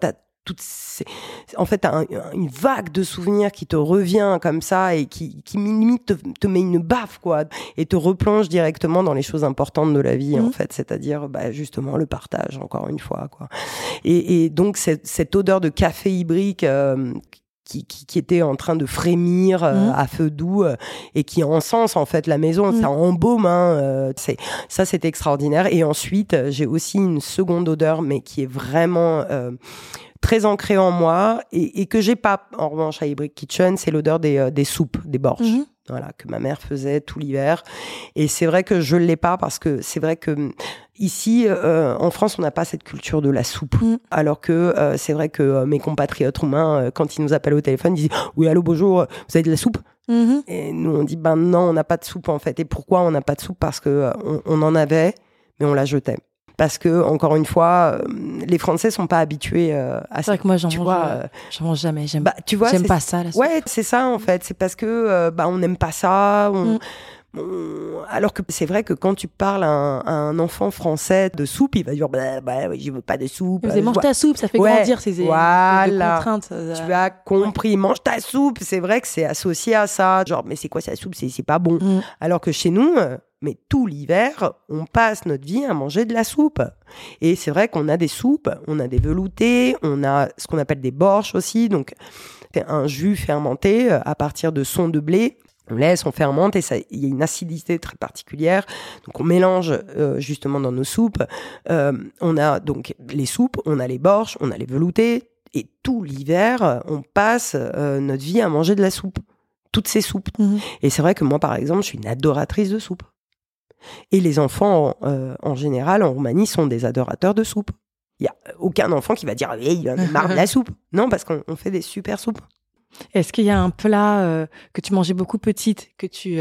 En fait, une vague de souvenirs qui te revient comme ça et qui limite te met une baffe, quoi, et te replonge directement dans les choses importantes de la vie, en fait, c'est-à-dire bah, justement le partage, encore une fois, quoi. Et donc cette odeur de café Ibrik qui était en train de frémir à feu doux, et qui encense en fait la maison, ça embaume, hein, ça c'est extraordinaire. Et ensuite, j'ai aussi une seconde odeur, mais qui est vraiment très ancrée en moi, et que j'ai pas en revanche à Ibrik Kitchen, c'est l'odeur des soupes, des borsches. Voilà, que ma mère faisait tout l'hiver. Et c'est vrai que je l'ai pas, parce que c'est vrai que ici, en France, on n'a pas cette culture de la soupe. Alors que c'est vrai que mes compatriotes roumains, quand ils nous appellent au téléphone, ils disent « Oui, allô, bonjour, vous avez de la soupe ?» Et nous, on dit « Ben non, on n'a pas de soupe, en fait. » Et pourquoi on n'a pas de soupe ? Parce que on en avait, mais on la jetait. Parce que, encore une fois, les Français sont pas habitués à ça. C'est vrai que moi, j'en mange jamais. J'aime pas ça, la soupe. Ouais, c'est ça, en fait. C'est parce que, on n'aime pas ça. Alors que c'est vrai que quand tu parles à un enfant français de soupe, il va dire bah, je veux pas de soupe. Mais mange ta soupe, ça fait grandir ces contraintes. Tu as compris, mange ta soupe. C'est vrai que c'est associé à ça, genre mais c'est quoi sa soupe, c'est pas bon. Alors que chez nous, Mais tout l'hiver, on passe notre vie à manger de la soupe. Et c'est vrai qu'on a des soupes, on a des veloutés, on a ce qu'on appelle des borsches aussi. Donc, c'est un jus fermenté à partir de son de blé. On laisse, on fermente et il y a une acidité très particulière. Donc, on mélange justement dans nos soupes. On a donc les soupes, on a les borsches, on a les veloutés. Et tout l'hiver, on passe notre vie à manger de la soupe. Toutes ces soupes. Mmh. Et c'est vrai que moi, par exemple, je suis une adoratrice de soupe. Et les enfants, en général, en Roumanie, sont des adorateurs de soupe. Il n'y a aucun enfant qui va dire « il en a marre de la soupe ». Non, parce qu'on fait des super soupes. Est-ce qu'il y a un plat que tu mangeais beaucoup petite, que tu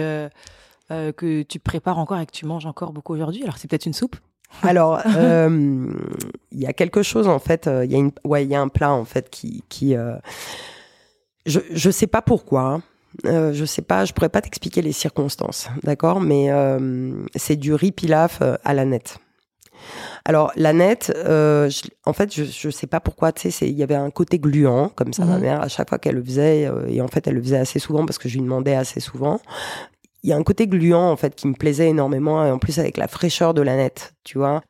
prépares encore et que tu manges encore beaucoup aujourd'hui ? Alors, c'est peut-être une soupe ? Alors, il y a quelque chose, en fait. Il y a un plat, en fait, qui je sais pas pourquoi, hein. Je sais pas, je pourrais pas t'expliquer les circonstances, d'accord, mais c'est du riz pilaf à l'aneth. Alors l'aneth, en fait, je sais pas pourquoi, tu sais, il y avait un côté gluant comme ça. Ma mère, à chaque fois qu'elle le faisait, et en fait elle le faisait assez souvent parce que je lui demandais assez souvent. Il y a un côté gluant, en fait, qui me plaisait énormément, et en plus avec la fraîcheur de l'aneth, tu vois.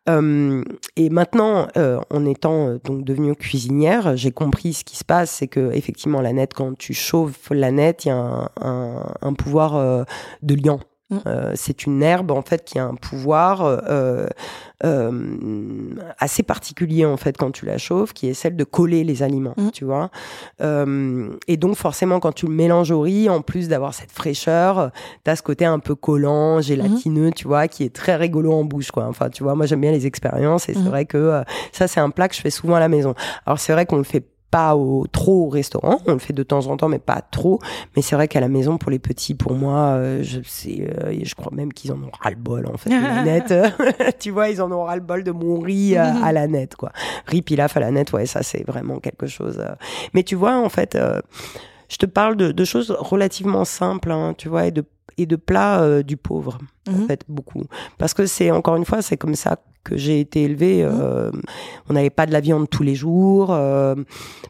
Et maintenant, en étant donc devenue cuisinière, j'ai compris ce qui se passe, c'est que effectivement l'aneth, quand tu chauffes l'aneth, il y a un pouvoir de liant. C'est une herbe, en fait, qui a un pouvoir assez particulier, en fait, quand tu la chauffes, qui est celle de coller les aliments, tu vois. Et donc forcément, quand tu le mélanges au riz, en plus d'avoir cette fraîcheur, t'as ce côté un peu collant, gélatineux, tu vois, qui est très rigolo en bouche, quoi. Enfin, tu vois, moi j'aime bien les expériences, et c'est vrai que ça, c'est un plat que je fais souvent à la maison. Alors c'est vrai qu'on le fait pas trop au restaurant, on le fait de temps en temps mais pas trop, mais c'est vrai qu'à la maison, pour les petits, pour moi, je crois même qu'ils en ont ras le bol, en fait, l'aneth, tu vois, ils en ont ras le bol de mon riz à l'aneth, quoi. Riz pilaf à l'aneth, ouais, ça c'est vraiment quelque chose, mais tu vois, en fait, je te parle de choses relativement simples, hein, tu vois, et de plats du pauvre, en fait, beaucoup, parce que c'est, encore une fois, c'est comme ça que j'ai été élevée. On n'avait pas de la viande tous les jours,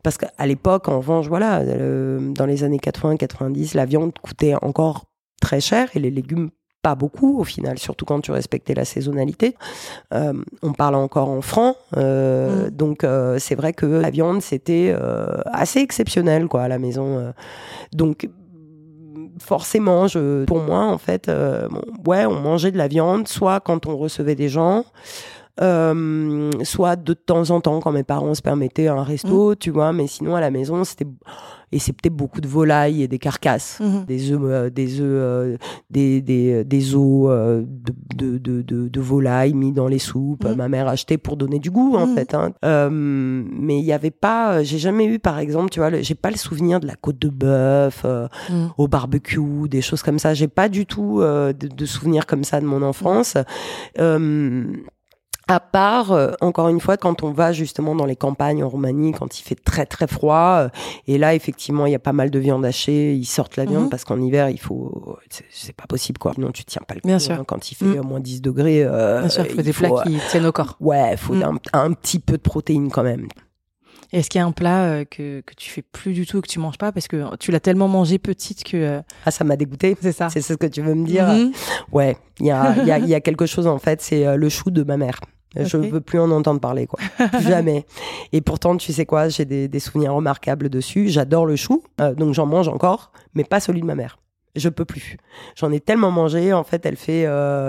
parce qu'à l'époque, en revanche, voilà, dans les années 80-90, la viande coûtait encore très cher et les légumes pas beaucoup, au final, surtout quand tu respectais la saisonnalité. On parle encore en francs, donc c'est vrai que la viande, c'était assez exceptionnel, quoi, à la maison. Donc forcément, pour moi, en fait, ouais, on mangeait de la viande, soit quand on recevait des gens, soit de temps en temps quand mes parents se permettaient un resto, tu vois, mais sinon à la maison, c'était beaucoup de volailles et des carcasses, des os de volailles mis dans les soupes. Ma mère achetait pour donner du goût, en fait, hein. Mais il y avait pas, j'ai jamais eu, par exemple, tu vois, j'ai pas le souvenir de la côte de bœuf au barbecue, des choses comme ça. J'ai pas du tout de souvenirs comme ça de mon enfance. À part, encore une fois, quand on va justement dans les campagnes en Roumanie, quand il fait très très froid, et là effectivement il y a pas mal de viande hachée, ils sortent la viande parce qu'en hiver il faut, c'est pas possible, quoi. Non, tu tiens pas le coup, hein, quand il fait moins 10 degrés. Bien sûr, il faut des plats qui tiennent au corps. Ouais, il faut un petit peu de protéines quand même. Et est-ce qu'il y a un plat que tu fais plus du tout, que tu manges pas parce que tu l'as tellement mangé petite que ah, ça m'a dégoûté, c'est ça, c'est ce que tu veux me dire. Ouais, il y a quelque chose, en fait, c'est le chou de ma mère. Je ne veux plus en entendre parler, quoi. Plus jamais. Et pourtant, tu sais quoi, j'ai des souvenirs remarquables dessus. J'adore le chou, donc j'en mange encore, mais pas celui de ma mère. Je peux plus. J'en ai tellement mangé. En fait, elle fait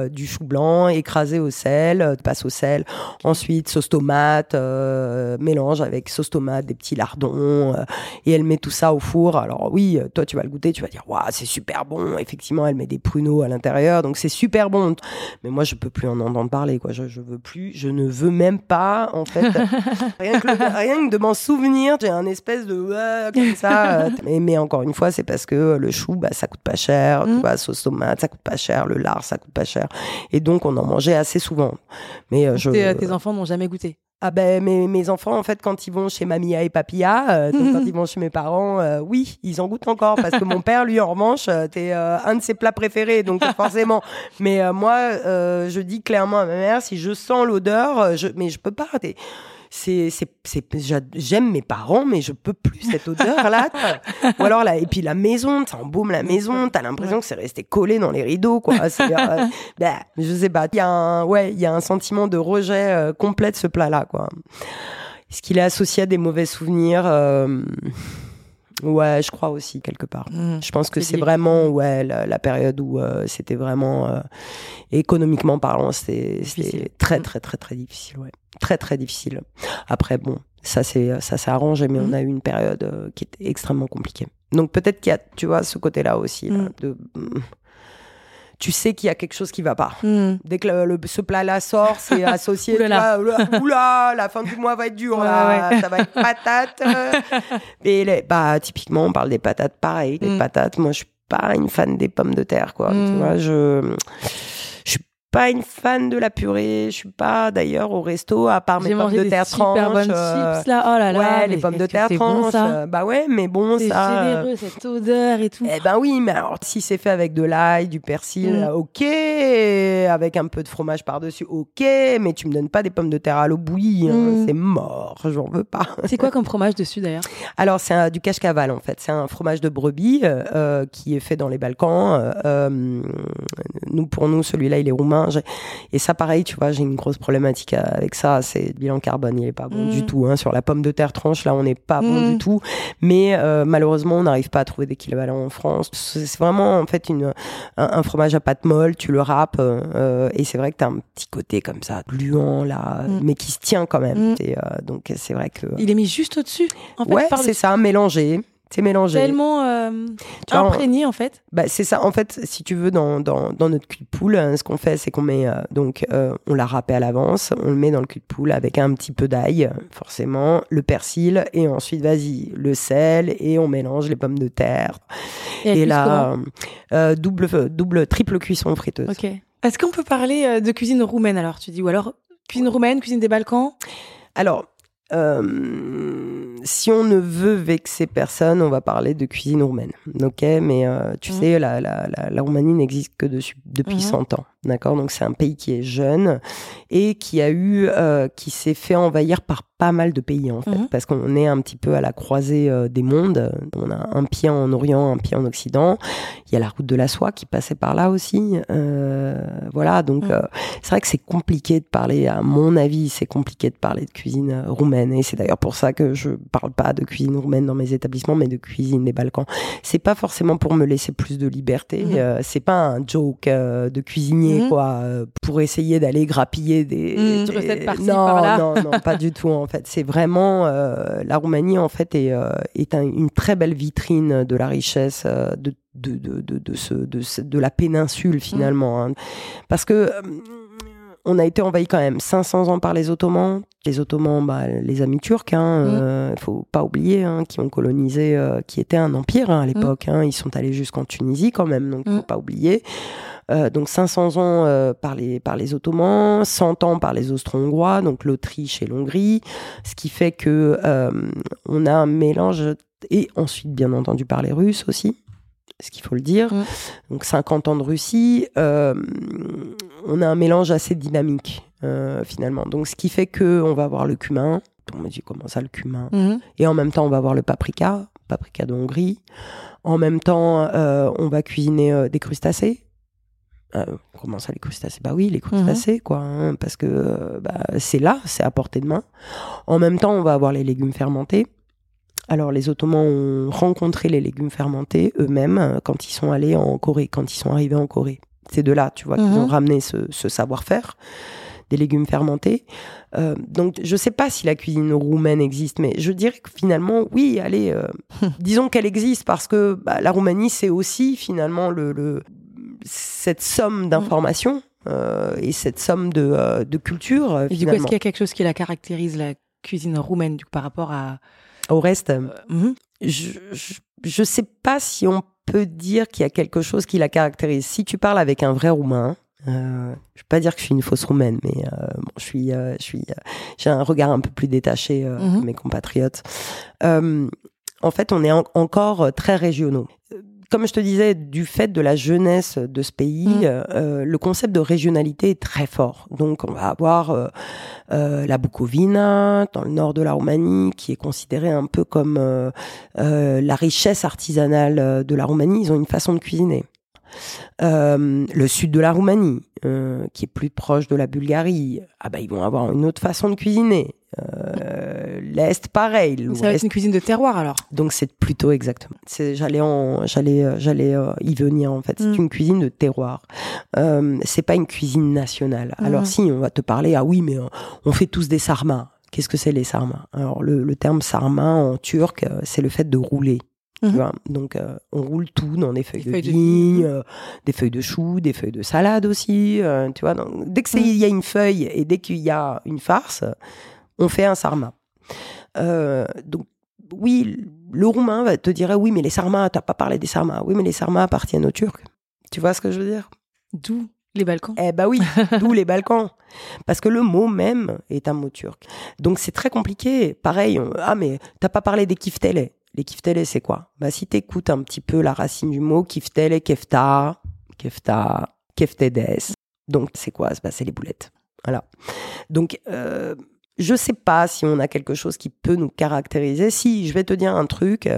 du chou blanc écrasé au sel, passe au sel. Ensuite, sauce tomate, mélange avec sauce tomate, des petits lardons. Et elle met tout ça au four. Alors oui, toi, tu vas le goûter, tu vas dire « Waouh, c'est super bon !» Effectivement, elle met des pruneaux à l'intérieur, donc c'est super bon. Mais moi, je peux plus en entendre parler, quoi. Je veux plus. Je ne veux même pas, en fait. Rien que de m'en souvenir, j'ai un espèce de « comme ça. Mais encore une fois, c'est parce que le chou, bah, ça coûte pas cher, tu vois, sauce tomate, ça coûte pas cher, le lard, ça coûte pas cher. Et donc, on en mangeait assez souvent. Mais tes enfants n'ont jamais goûté? Ah ben, mes enfants, en fait, quand ils vont chez Mamia et Papia, quand ils vont chez mes parents, oui, ils en goûtent encore, parce que mon père, lui, en revanche, t'es un de ses plats préférés, donc forcément. Mais moi, je dis clairement à ma mère, si je sens l'odeur, mais je peux pas. J'aime mes parents, mais je peux plus cette odeur-là. Ou alors là, et puis la maison, ça embaume la maison. T'as l'impression que c'est resté collé dans les rideaux, quoi. Je sais pas. Il y a un sentiment de rejet complet de ce plat-là, quoi. Est-ce qu'il est associé à des mauvais souvenirs? Ouais, je crois aussi, quelque part. Je pense que c'est vraiment la période où c'était vraiment, économiquement parlant, c'était très difficile. Ouais. Très, très difficile. Après, bon, ça s'est arrangé, mais on a eu une période qui était extrêmement compliquée. Donc peut-être qu'il y a, tu vois, ce côté-là aussi, là, de... tu sais qu'il y a quelque chose qui va pas. Dès que ce plat-là sort, c'est associé. Oula, la fin du mois va être dure. Ça va être patate. Typiquement, on parle des patates, pareil. Les patates, moi, je suis pas une fan des pommes de terre, quoi. Tu vois, je suis pas une fan de la purée. Je suis pas, d'ailleurs, au resto, à part mes pommes de terre tranches. J'ai mangé des super bonnes chips, là. Oh là là. Ouais, les pommes de terre tranches. Mais bon, c'est ça. C'est généreux, cette odeur et tout. Eh ben oui, mais alors, si c'est fait avec de l'ail, du persil, ok. Avec un peu de fromage par-dessus, ok. Mais tu me donnes pas des pommes de terre à l'eau bouillie. C'est mort. J'en veux pas. C'est quoi comme fromage dessus, d'ailleurs? Alors, c'est du cache-caval, en fait. C'est un fromage de brebis, qui est fait dans les Balkans. Pour nous, celui-là, il est roumain. Et ça, pareil, tu vois, j'ai une grosse problématique avec ça. C'est le bilan carbone, il est pas bon du tout. Hein. Sur la pomme de terre tranche, là, on n'est pas bon du tout. Mais malheureusement, on n'arrive pas à trouver d'équivalent en France. C'est vraiment, en fait, un fromage à pâte molle. Tu le râpes et c'est vrai que t'as un petit côté comme ça, gluant là, mais qui se tient quand même. Donc, c'est vrai que il est mis juste au-dessus. En fait, ouais, c'est ça, mélangé. C'est mélangé. Tellement imprégné, en fait. C'est ça. En fait, si tu veux, dans notre cul de poule, ce qu'on fait, c'est qu'on met... on l'a râpé à l'avance, on le met dans le cul de poule avec un petit peu d'ail, forcément, le persil, et ensuite, vas-y, le sel, et on mélange les pommes de terre. Et là, triple cuisson friteuse. OK. Est-ce qu'on peut parler de cuisine roumaine, alors, tu dis? Ou alors, cuisine roumaine, cuisine des Balkans? Alors... si on ne veut vexer personne, on va parler de cuisine roumaine. OK, mais tu sais, la Roumanie n'existe que depuis 100 ans. D'accord, donc c'est un pays qui est jeune et qui a eu qui s'est fait envahir par pas mal de pays, en fait, parce qu'on est un petit peu à la croisée des mondes. On a un pied en Orient, un pied en Occident. Il y a la route de la soie qui passait par là aussi. C'est vrai que c'est compliqué de parler, à mon avis, c'est compliqué de parler de cuisine roumaine, et c'est d'ailleurs pour ça que je parle pas de cuisine roumaine dans mes établissements, mais de cuisine des Balkans. C'est pas forcément pour me laisser plus de liberté. C'est pas un joke de cuisinier, quoi, pour essayer d'aller grappiller des recettes par-ci, par-là. Non, pas du tout, en fait. C'est vraiment... la Roumanie, en fait, est une très belle vitrine de la richesse de la péninsule, finalement. Parce que... on a été envahi quand même 500 ans par les Ottomans. Les Ottomans, les amis turcs, faut pas oublier, qui ont colonisé, qui était un empire à l'époque. Ils sont allés jusqu'en Tunisie quand même, donc faut pas oublier. Donc 500 ans par les Ottomans, 100 ans par les Austro-Hongrois, donc l'Autriche et l'Hongrie, ce qui fait que on a un mélange, et ensuite bien entendu par les Russes aussi. Ce qu'il faut le dire. Donc 50 ans de Russie, on a un mélange assez dynamique finalement. Donc ce qui fait que on va avoir le cumin. On me dit comment ça, le cumin? Et en même temps on va avoir le paprika de Hongrie. En même temps on va cuisiner des crustacés. Comment ça, les crustacés? Bah oui, les crustacés, quoi, parce que c'est là, c'est à portée de main. En même temps on va avoir les légumes fermentés. Alors, les Ottomans ont rencontré les légumes fermentés eux-mêmes quand ils sont arrivés en Corée. C'est de là, tu vois, qu'ils ont ramené ce savoir-faire des légumes fermentés. Donc, je sais pas si la cuisine roumaine existe, mais je dirais que finalement, oui, allez, disons qu'elle existe, parce que la Roumanie, c'est aussi finalement cette somme d'informations et cette somme de culture. Et du coup, est-ce qu'il y a quelque chose qui la caractérise, la cuisine roumaine, du coup, par rapport au reste? Je sais pas si on peut dire qu'il y a quelque chose qui la caractérise. Si tu parles avec un vrai Roumain, je vais pas dire que je suis une fausse Roumaine, mais j'ai un regard un peu plus détaché que mes compatriotes. En fait, on est encore très régionaux. Comme je te disais, du fait de la jeunesse de ce pays, le concept de régionalité est très fort. Donc, on va avoir la Bukovina, dans le nord de la Roumanie, qui est considérée un peu comme la richesse artisanale de la Roumanie. Ils ont une façon de cuisiner. Le sud de la Roumanie, qui est plus proche de la Bulgarie, ils vont avoir une autre façon de cuisiner. L'est, pareil. L'ouest. Ça va être une cuisine de terroir alors. Donc c'est plutôt exactement. J'allais y venir en fait. C'est une cuisine de terroir. C'est pas une cuisine nationale. Alors si on va te parler, on fait tous des sarmas. Qu'est-ce que c'est les sarmas? Alors le terme sarma en turc, c'est le fait de rouler. Tu vois, donc on roule tout dans des feuilles de vigne, des feuilles de choux, des feuilles de salade aussi. Tu vois, donc, dès qu'il y a une feuille et dès qu'il y a une farce, on fait un sarma. Donc oui, le roumain va te dire oui, mais les sarmas, t'as pas parlé des sarmas. Oui, mais les sarmas appartiennent aux Turcs. Tu vois ce que je veux dire? D'où les Balkans. Eh ben oui, d'où les Balkans. Parce que le mot même est un mot turc. Donc c'est très compliqué. Pareil, mais t'as pas parlé des kiftelés. Les kiftelés, c'est quoi? Si t'écoutes un petit peu la racine du mot, kiftelé, kefta, keftedes. Donc, c'est quoi? C'est les boulettes. Voilà. Donc, je sais pas si on a quelque chose qui peut nous caractériser. Si, je vais te dire un truc.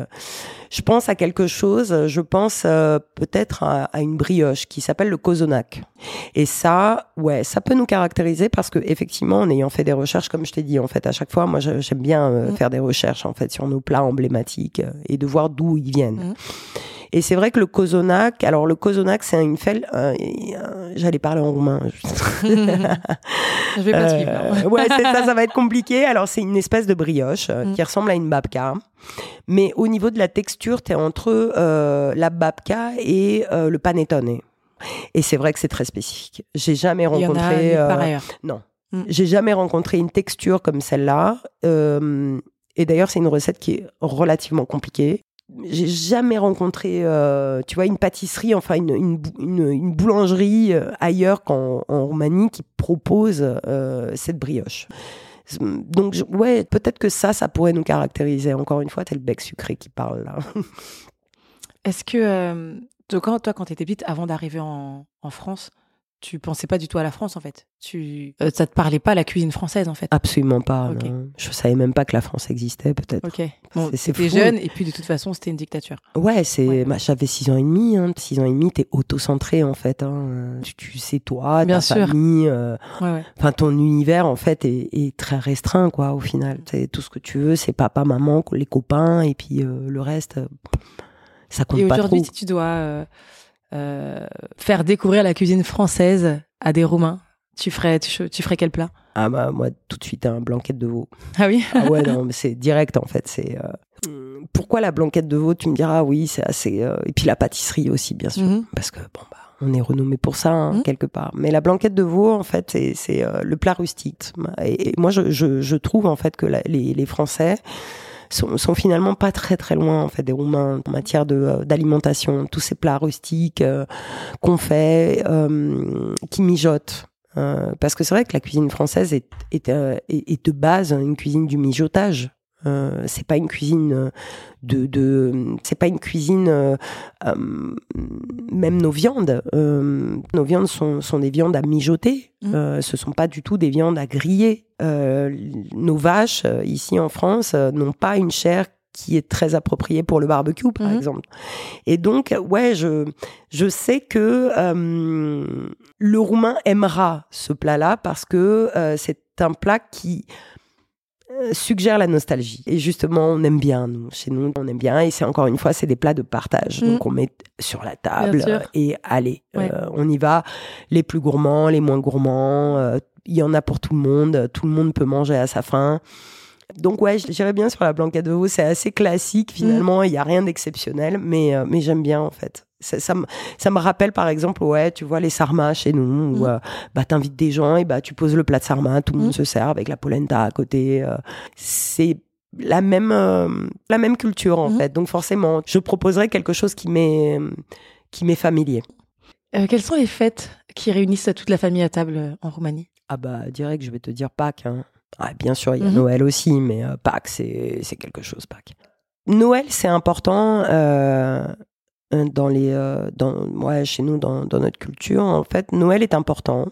Je pense à quelque chose. Je pense peut-être à une brioche qui s'appelle le kozonac. Et ça, ça peut nous caractériser parce que effectivement, en ayant fait des recherches, comme je t'ai dit, en fait, à chaque fois, moi, j'aime bien faire des recherches en fait sur nos plats emblématiques et de voir d'où ils viennent. Et c'est vrai que le kozonac, c'est une felle, j'allais parler en roumain. Je vais pas te suivre. Ça va être compliqué. Alors, c'est une espèce de brioche qui ressemble à une babka. Mais au niveau de la texture, t'es entre la babka et le panettone. Et c'est vrai que c'est très spécifique. J'ai jamais rencontré... par ailleurs. Non. J'ai jamais rencontré une texture comme celle-là. Et d'ailleurs, c'est une recette qui est relativement compliquée. J'ai jamais rencontré, une pâtisserie, une boulangerie ailleurs qu'en Roumanie qui propose cette brioche. Donc, peut-être que ça pourrait nous caractériser. Encore une fois, t'as le bec sucré qui parle là. Est-ce que, quand t'étais petite, avant d'arriver en France, tu pensais pas du tout à la France en fait? Ça te parlait pas la cuisine française en fait? Absolument pas. Okay. Je savais même pas que la France existait peut-être. Ok. Bon, t'étais jeune et puis de toute façon c'était une dictature. Ouais, j'avais 6 ans et demi. 6 ans et demi, t'es auto-centré en fait. Tu sais toi, bien ta sûr. Famille, ton univers en fait est très restreint quoi au final. C'est tout ce que tu veux, c'est papa, maman, les copains et puis le reste, ça compte pas trop. Et aujourd'hui, si tu dois faire découvrir la cuisine française à des Roumains, tu ferais quel plat? Moi tout de suite un blanquette de veau. Ah oui. Mais c'est direct en fait, c'est pourquoi la blanquette de veau, tu me diras, oui, c'est assez et puis la pâtisserie aussi bien sûr, parce que on est renommé pour ça quelque part. Mais la blanquette de veau en fait, c'est le plat rustique et moi je trouve en fait que les Français sont finalement pas très très loin en fait des Roumains en matière d'alimentation. Tous ces plats rustiques qu'on fait, qui mijotent, parce que c'est vrai que la cuisine française est de base une cuisine du mijotage. C'est pas une cuisine c'est pas une cuisine même nos viandes sont des viandes à mijoter, ce sont pas du tout des viandes à griller. Nos vaches ici en France n'ont pas une chair qui est très appropriée pour le barbecue par exemple. Et donc je sais que le Roumain aimera ce plat-là parce que c'est un plat qui suggère la nostalgie. Et justement, on aime bien, nous. Chez nous, on aime bien. Et c'est encore une fois, c'est des plats de partage. Donc, on met sur la table et allez, on y va. Les plus gourmands, les moins gourmands. Il y en a pour tout le monde. Tout le monde peut manger à sa faim. Donc, j'irais bien sur la blanquette de veau. C'est assez classique, finalement. Il n'y a rien d'exceptionnel. Mais j'aime bien, en fait. Ça me rappelle, par exemple, tu vois, les sarmas chez nous, où t'invites des gens et tu poses le plat de sarma, tout le monde se sert avec la polenta à côté. C'est la même culture, en fait. Donc, forcément, je proposerais quelque chose qui m'est familier. Quelles sont les fêtes qui réunissent toute la famille à table en Roumanie? Direct, je vais te dire Pâques. Bien sûr, il y a Noël aussi, mais Pâques, c'est quelque chose, Pâques. Noël, c'est important... chez nous, dans notre culture, en fait, Noël est important.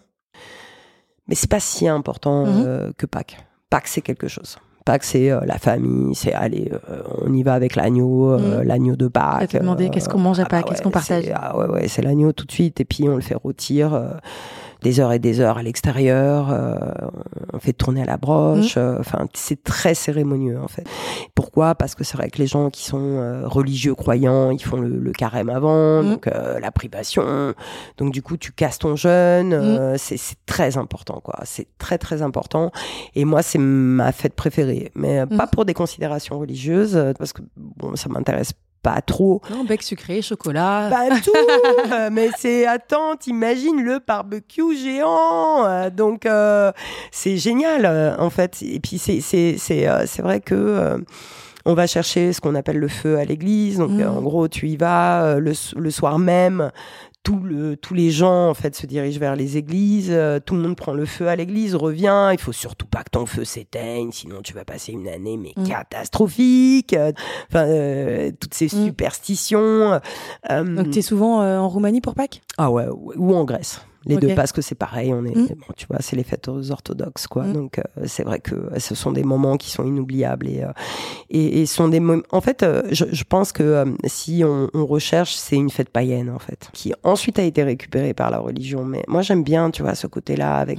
Mais c'est pas si important que Pâques. Pâques, c'est quelque chose. Pâques, c'est la famille, c'est aller, on y va avec l'agneau, l'agneau de Pâques. Je vais te demander qu'est-ce qu'on mange à Pâques, qu'est-ce qu'on partage. C'est l'agneau tout de suite, et puis on le fait rôtir des heures et des heures à l'extérieur, on fait tourner à la broche, enfin c'est très cérémonieux en fait. Pourquoi ? Parce que c'est vrai que les gens qui sont religieux, croyants, ils font le carême avant, donc la privation, donc du coup tu casses ton jeûne, c'est très important quoi, c'est très très important, et moi c'est ma fête préférée, mais pas pour des considérations religieuses, parce que bon, ça m'intéresse pas trop. Non, bec sucré, chocolat. Pas tout. Mais c'est, attends, t'imagines le barbecue géant. Donc, c'est génial, en fait. Et puis, c'est vrai que, on va chercher ce qu'on appelle le feu à l'église. Donc, en gros, tu y vas le soir même. Tous les gens, en fait, se dirigent vers les églises. Tout le monde prend le feu à l'église, revient. Il faut surtout pas que ton feu s'éteigne, sinon tu vas passer une année, mais catastrophique. Enfin, toutes ces superstitions. Donc, t'es souvent en Roumanie pour Pâques ? Ah ouais, ou en Grèce. Les deux, parce que c'est pareil, on est, bon, tu vois, c'est les fêtes orthodoxes, quoi. Donc, c'est vrai que ce sont des moments qui sont inoubliables et sont des moments. En fait, je pense que si on recherche, c'est une fête païenne, en fait, qui ensuite a été récupérée par la religion. Mais moi, j'aime bien, tu vois, ce côté-là avec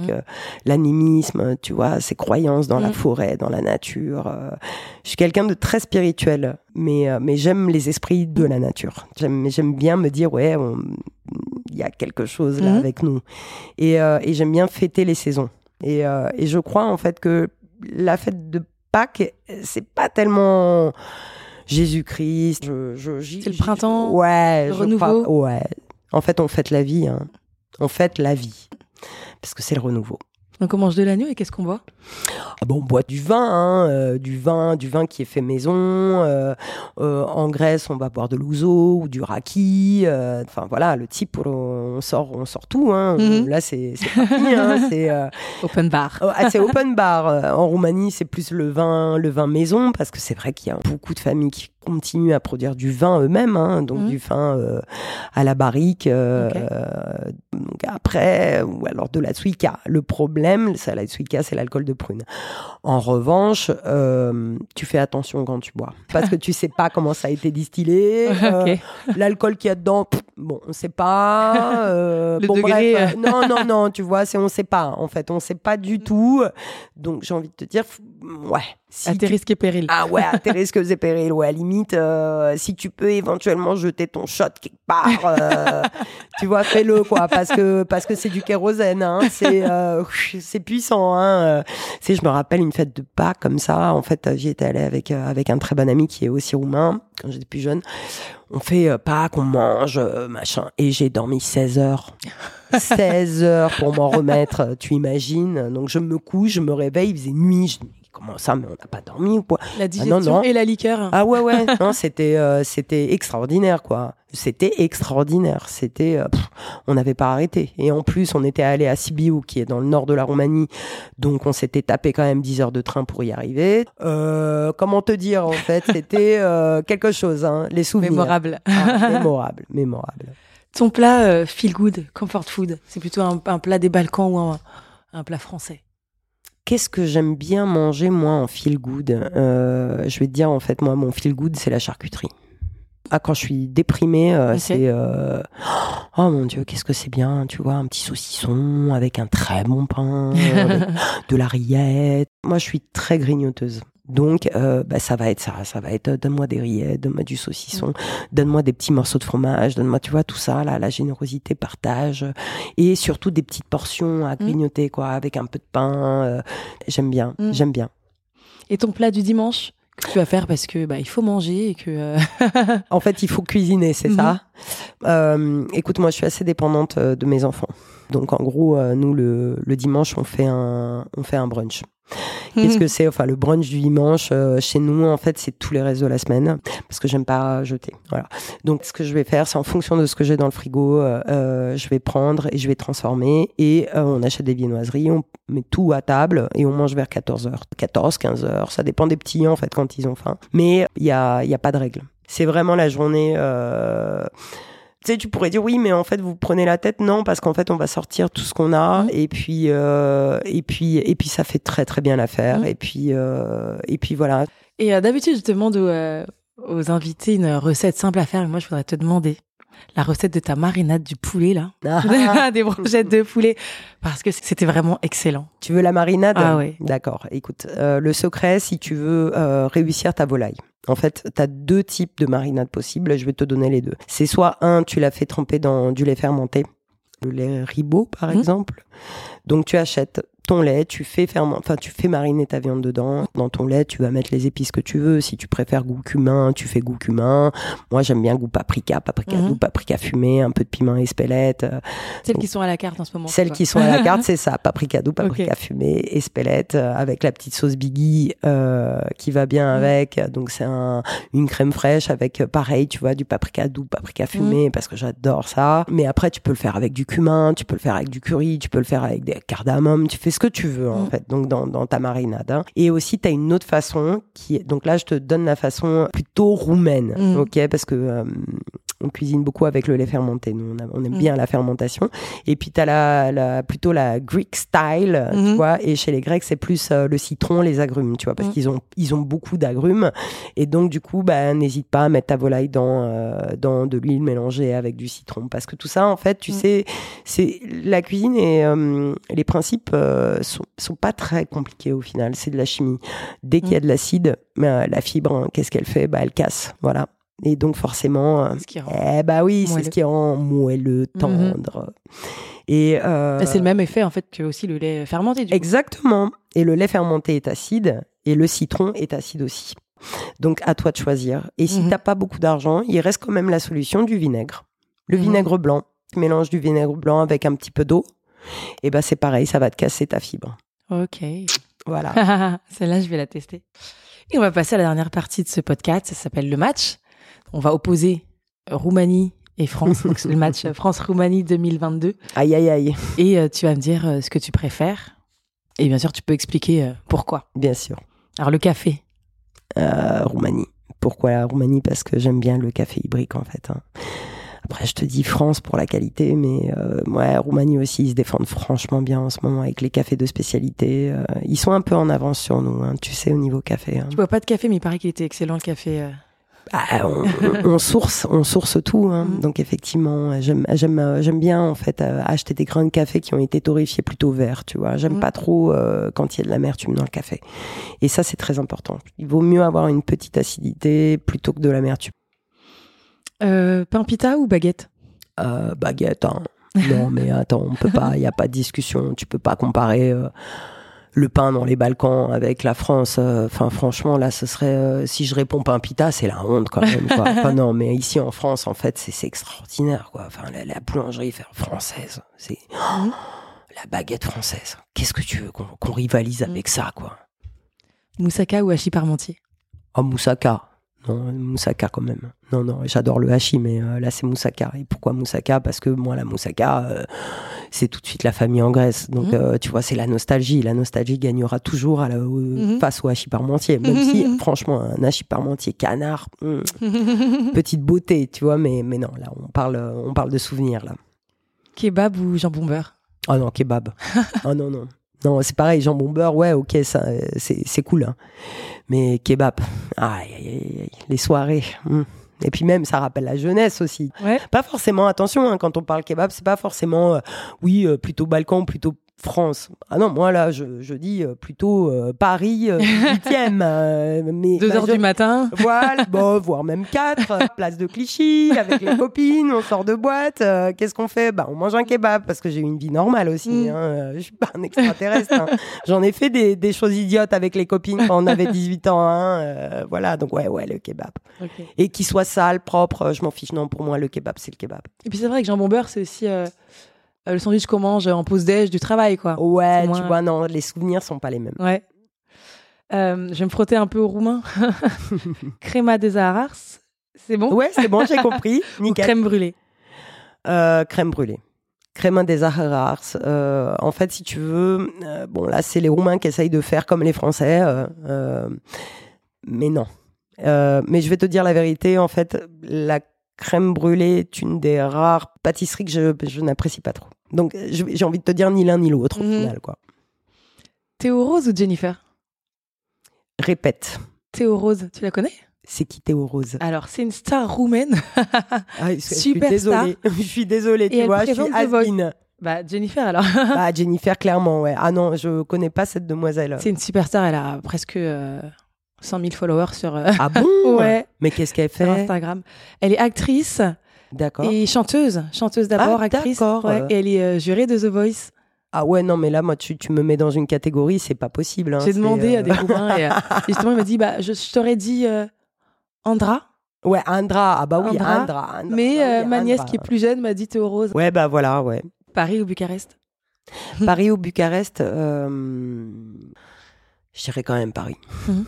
l'animisme, tu vois, ces croyances dans la forêt, dans la nature. Je suis quelqu'un de très spirituel, mais j'aime les esprits de la nature. J'aime bien me dire, ouais, il y a quelque chose là avec nous. Et j'aime bien fêter les saisons. Et je crois en fait que la fête de Pâques, c'est pas tellement Jésus-Christ. C'est le printemps, le renouveau. Crois, ouais. En fait, on fête la vie. Hein. On fête la vie. Parce que c'est le renouveau. Donc on mange de l'agneau et qu'est-ce qu'on boit ? Ah bon, on boit du vin, hein, du vin qui est fait maison. En Grèce, on va boire de l'ouzo ou du raki. Enfin voilà, le type, on sort tout. Hein. Là, c'est parti. Hein, c'est open bar. C'est open bar. En Roumanie, c'est plus le vin maison, parce que c'est vrai qu'il y a beaucoup de familles qui continuent à produire du vin eux-mêmes, hein, donc du vin à la barrique. Donc après, ou alors de la suica. Le problème, la suica, c'est l'alcool de prune. En revanche, tu fais attention quand tu bois, parce que tu sais pas comment ça a été distillé. L'alcool qu'il y a dedans, on sait pas. Bref, non, tu vois, on sait pas. En fait, on sait pas du tout. Donc, j'ai envie de te dire, ouais. Si à tes risques et périls. Ah ouais, à tes risques et périls. Ouais, à limite, si tu peux éventuellement jeter ton shot quelque part, tu vois, fais-le, quoi. Parce que c'est du kérosène, hein. C'est puissant, hein. Tu sais, je me rappelle une fête de Pâques comme ça. En fait, j'y étais allée avec un très bon ami qui est aussi roumain, quand j'étais plus jeune. On fait Pâques, on mange, machin. Et j'ai dormi 16 heures. 16 heures pour m'en remettre, tu imagines. Donc, je me couche, je me réveille, il faisait nuit, comment ça, mais on n'a pas dormi ou quoi ? La digestion et la liqueur. Ah ouais, non, c'était extraordinaire, quoi. C'était extraordinaire. C'était, on n'avait pas arrêté. Et en plus, on était allé à Sibiu, qui est dans le nord de la Roumanie. Donc, on s'était tapé quand même 10 heures de train pour y arriver. Comment te dire, en fait, c'était quelque chose, hein, les souvenirs. Mémorable. Ah, mémorable. Ton plat feel good, comfort food, c'est plutôt un plat des Balkans ou un plat français ? Qu'est-ce que j'aime bien manger, moi, en feel good ? Je vais te dire, en fait, moi, mon feel good, c'est la charcuterie. Ah, quand je suis déprimée, c'est... Oh mon Dieu, qu'est-ce que c'est bien, tu vois, un petit saucisson avec un très bon pain, avec de la rillette. Moi, je suis très grignoteuse. Donc, ça va être ça. Ça va être donne-moi des rillettes, donne-moi du saucisson, donne-moi des petits morceaux de fromage, donne-moi, tu vois, tout ça, là, la générosité, partage. Et surtout des petites portions à grignoter, quoi, avec un peu de pain. J'aime bien. Et ton plat du dimanche ? Que tu vas faire parce que il faut manger et que en fait il faut cuisiner, c'est ça. Écoute, moi je suis assez dépendante de mes enfants, donc en gros nous le dimanche on fait un brunch. Qu'est-ce que c'est ? Enfin, le brunch du dimanche chez nous, en fait, c'est tous les restes de la semaine, parce que j'aime pas jeter. Voilà. Donc, ce que je vais faire, c'est en fonction de ce que j'ai dans le frigo, je vais prendre et je vais transformer. Et on achète des viennoiseries, on met tout à table et on mange vers 14h, 14, 15h. Ça dépend des petits, en fait, quand ils ont faim. Mais il y a pas de règle. C'est vraiment la journée. Tu sais, tu pourrais dire oui, mais en fait, vous prenez la tête. Non, parce qu'en fait, on va sortir tout ce qu'on a, et puis ça fait très très bien l'affaire, et puis voilà. Et d'habitude, je te demande aux invités une recette simple à faire, mais moi, je voudrais te demander la recette de ta marinade du poulet là, des brochettes de poulet, parce que c'était vraiment excellent. Tu veux la marinade ? Ah oui. D'accord. Écoute, le secret, si tu veux réussir ta volaille. En fait, t'as deux types de marinades possibles. Je vais te donner les deux. C'est soit tu la fais tremper dans du lait fermenté, le lait ribot par exemple. Donc tu achètes ton lait, tu fais mariner ta viande dedans. Dans ton lait, tu vas mettre les épices que tu veux. Si tu préfères goût cumin, tu fais goût cumin. Moi, j'aime bien goût paprika doux, paprika fumé, un peu de piment espelette. Celles qui sont à la carte en ce moment. Celles qui sont à la carte, c'est ça. Paprika doux, paprika fumé, espelette, avec la petite sauce Biggie qui va bien avec. Donc, c'est une crème fraîche avec, pareil, tu vois, du paprika doux, paprika fumé, parce que j'adore ça. Mais après, tu peux le faire avec du cumin, tu peux le faire avec du curry, tu peux le faire avec des cardamome, tu fais ce que tu veux en fait, donc dans ta marinade. Et aussi, tu as une autre façon qui est... Donc là, je te donne la façon plutôt roumaine, ok, parce que on cuisine beaucoup avec le lait fermenté. Nous, on aime bien la fermentation. Et puis, tu as plutôt la Greek style, tu vois. Et chez les Grecs, c'est plus le citron, les agrumes, tu vois, parce qu'ils ont beaucoup d'agrumes. Et donc, du coup, bah, n'hésite pas à mettre ta volaille dans de l'huile mélangée avec du citron. Parce que tout ça, en fait, tu sais, c'est la cuisine et les principes sont pas très compliqués au final. C'est de la chimie. Dès qu'il y a de l'acide, la fibre, qu'est-ce qu'elle fait ? Bah, elle casse, voilà. Et donc forcément, c'est ce qui rend moelleux, tendre. Et c'est le même effet en fait que aussi le lait fermenté. Exactement. Et le lait fermenté est acide et le citron est acide aussi. Donc à toi de choisir. Et si t'as pas beaucoup d'argent, il reste quand même la solution du vinaigre. Le vinaigre blanc. Tu mélanges du vinaigre blanc avec un petit peu d'eau. Et ben c'est pareil, ça va te casser ta fibre. Ok. Voilà. Celle-là, je vais la tester. Et on va passer à la dernière partie de ce podcast. Ça s'appelle le match. On va opposer Roumanie et France, donc c'est le match France-Roumanie 2022. Aïe, aïe, aïe. Et tu vas me dire ce que tu préfères. Et bien sûr, tu peux expliquer pourquoi. Bien sûr. Alors, le café Roumanie. Pourquoi la Roumanie ? Parce que j'aime bien le café Ibrik, en fait. Après, je te dis France pour la qualité, mais Roumanie aussi, ils se défendent franchement bien en ce moment avec les cafés de spécialité. Ils sont un peu en avance sur nous, tu sais, au niveau café. Tu bois pas de café, mais il paraît qu'il était excellent, le café... on source tout, donc effectivement j'aime bien en fait acheter des grains de café qui ont été torréfiés plutôt verts, tu vois, j'aime pas trop quand il y a de l'amertume dans le café, et ça c'est très important, il vaut mieux avoir une petite acidité plutôt que de l'amertume. Pain pita ou baguette ? Baguette, non mais attends, on peut pas, il y a pas de discussion, tu peux pas comparer le pain dans les Balkans avec la France, enfin franchement là ce serait si je réponds pain pita, c'est la honte quand même quoi. Enfin non, mais ici en France en fait c'est extraordinaire quoi. Enfin la boulangerie française, c'est la baguette française. Qu'est-ce que tu veux qu'on rivalise avec ça quoi. Moussaka ou hachis parmentier ? Oh moussaka. Non, moussaka quand même. Non, j'adore le hachis, mais là c'est moussaka. Et pourquoi moussaka ? Parce que moi la moussaka, c'est tout de suite la famille en Grèce. Donc tu vois, c'est la nostalgie. La nostalgie gagnera toujours face au hachis parmentier. Même si franchement un hachis parmentier canard, petite beauté, tu vois. Mais non, là on parle de souvenirs là. Kebab ou jambon beurre ? Ah non, kebab. Ah non. Non, c'est pareil, jambon beurre, ouais, ok, ça, c'est cool. Mais kebab, aïe, les soirées. Et puis même, ça rappelle la jeunesse aussi. Ouais. Pas forcément, attention, quand on parle kebab, c'est pas forcément, plutôt Balkans, plutôt France. Ah non, moi là, je dis plutôt Paris 8e. 2h du matin. Voilà, bon, voire même 4, place de Clichy, avec les copines, on sort de boîte. Qu'est-ce qu'on fait ? Bah, on mange un kebab, parce que j'ai eu une vie normale aussi. Je suis pas un extraterrestre. J'en ai fait des choses idiotes avec les copines quand on avait 18 ans. Voilà, donc ouais, le kebab. Okay. Et qu'il soit sale, propre, je m'en fiche. Non, pour moi, le kebab, c'est le kebab. Et puis c'est vrai que jambon beurre, c'est aussi... le sandwich qu'on mange en pause-déj du travail, quoi. Ouais, moins... tu vois, non, les souvenirs sont pas les mêmes. Ouais. Je vais me frotter un peu au roumain. Crema de Zaharars, c'est bon ? Ouais, c'est bon, j'ai compris. Nickel. Ou crème brûlée. Crème brûlée. Crema de Zaharars. En fait, si tu veux, bon, là, c'est les Roumains qui essayent de faire comme les Français, mais non. Mais je vais te dire la vérité, en fait, la crème brûlée est une des rares pâtisseries que je n'apprécie pas trop. Donc, j'ai envie de te dire ni l'un ni l'autre au final, quoi. Théo Rose ou Jennifer ? Répète. Théo Rose, tu la connais ? C'est qui Théo Rose ? Alors, c'est une star roumaine. Ah, super star. Je suis désolée, tu vois, je suis albine. Bah, Jennifer, alors. Bah, Jennifer, clairement, ouais. Ah non, je connais pas cette demoiselle. C'est une superstar, elle a presque 100 000 followers sur... Ah bon ? Ouais. Mais qu'est-ce qu'elle fait ? Sur Instagram. Elle est actrice. D'accord. Et chanteuse. Chanteuse d'abord, actrice. D'accord. Ouais. Et elle est jurée de The Voice. Ah ouais, non, mais là, moi, tu me mets dans une catégorie, c'est pas possible. Hein, j'ai demandé à des copains et justement, il m'a dit, bah, je t'aurais dit Andra. Ouais, Andra. Ah bah oui, Andra. Mais ma nièce qui est plus jeune m'a dit Théo Rose. Ouais, bah voilà, ouais. Paris ou Bucarest ? Paris ou Bucarest, je dirais quand même Paris. Mm-hmm.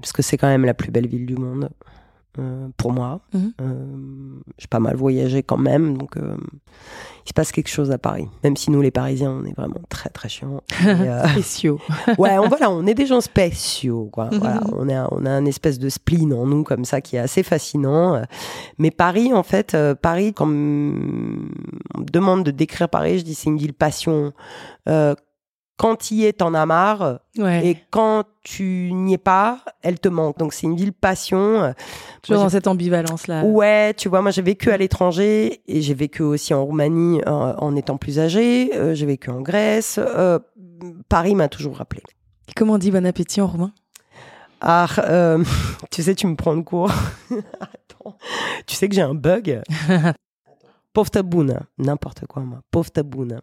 Parce que c'est quand même la plus belle ville du monde, pour moi. Mm-hmm. J'ai pas mal voyagé quand même, donc il se passe quelque chose à Paris. Même si nous, les Parisiens, on est vraiment très, très chiants. Spéciaux. Ouais, voilà, on est des gens spéciaux, quoi. Mm-hmm. Voilà, on a un espèce de spleen en nous, comme ça, qui est assez fascinant. Mais Paris, en fait, quand on me demande de décrire Paris, je dis c'est une ville passion. Quand tu y es, t'en as marre. Ouais. Et quand tu n'y es pas, elle te manque. Donc, c'est une ville passion. Toujours dans cette ambivalence-là. Ouais, tu vois, moi, j'ai vécu à l'étranger et j'ai vécu aussi en Roumanie en étant plus âgée. J'ai vécu en Grèce. Paris m'a toujours rappelé. Et comment on dit bon appétit en roumain ? Ah, tu sais, tu me prends de court. Attends. Tu sais que j'ai un bug. Poftă bună. N'importe quoi, moi. Poftă bună.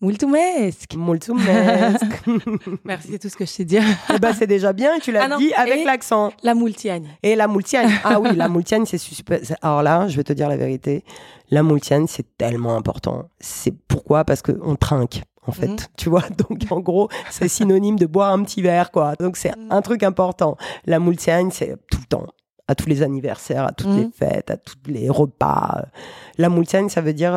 Mulțumesc. Merci, c'est tout ce que je sais dire. Eh ben, c'est déjà bien, tu l'as dit avec l'accent. La multiane. Et la multiane. Ah oui, la multiane, c'est super. Alors là, je vais te dire la vérité. La multiane, c'est tellement important. C'est pourquoi ? Parce qu'on trinque, en fait. Mmh. Tu vois, donc en gros, c'est synonyme de boire un petit verre, quoi. Donc c'est un truc important. La multiane, c'est tout le temps. À tous les anniversaires, à toutes les fêtes, à tous les repas. La multiane, ça veut dire...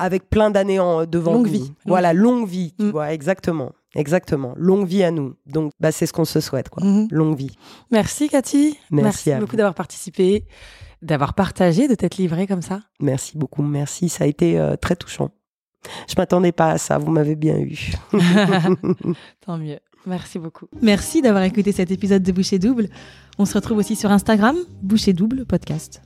avec plein d'années devant nous. Longue vie. Voilà, longue vie, tu vois, exactement. Exactement, longue vie à nous. Donc, bah, c'est ce qu'on se souhaite, quoi. Longue vie. Merci, Cathy. Merci beaucoup d'avoir participé, d'avoir partagé, de t'être livrée comme ça. Merci beaucoup, merci. Ça a été très touchant. Je m'attendais pas à ça, vous m'avez bien eu. Tant mieux. Merci beaucoup. Merci d'avoir écouté cet épisode de Bouchée Double. On se retrouve aussi sur Instagram, Bouchée Double Podcast.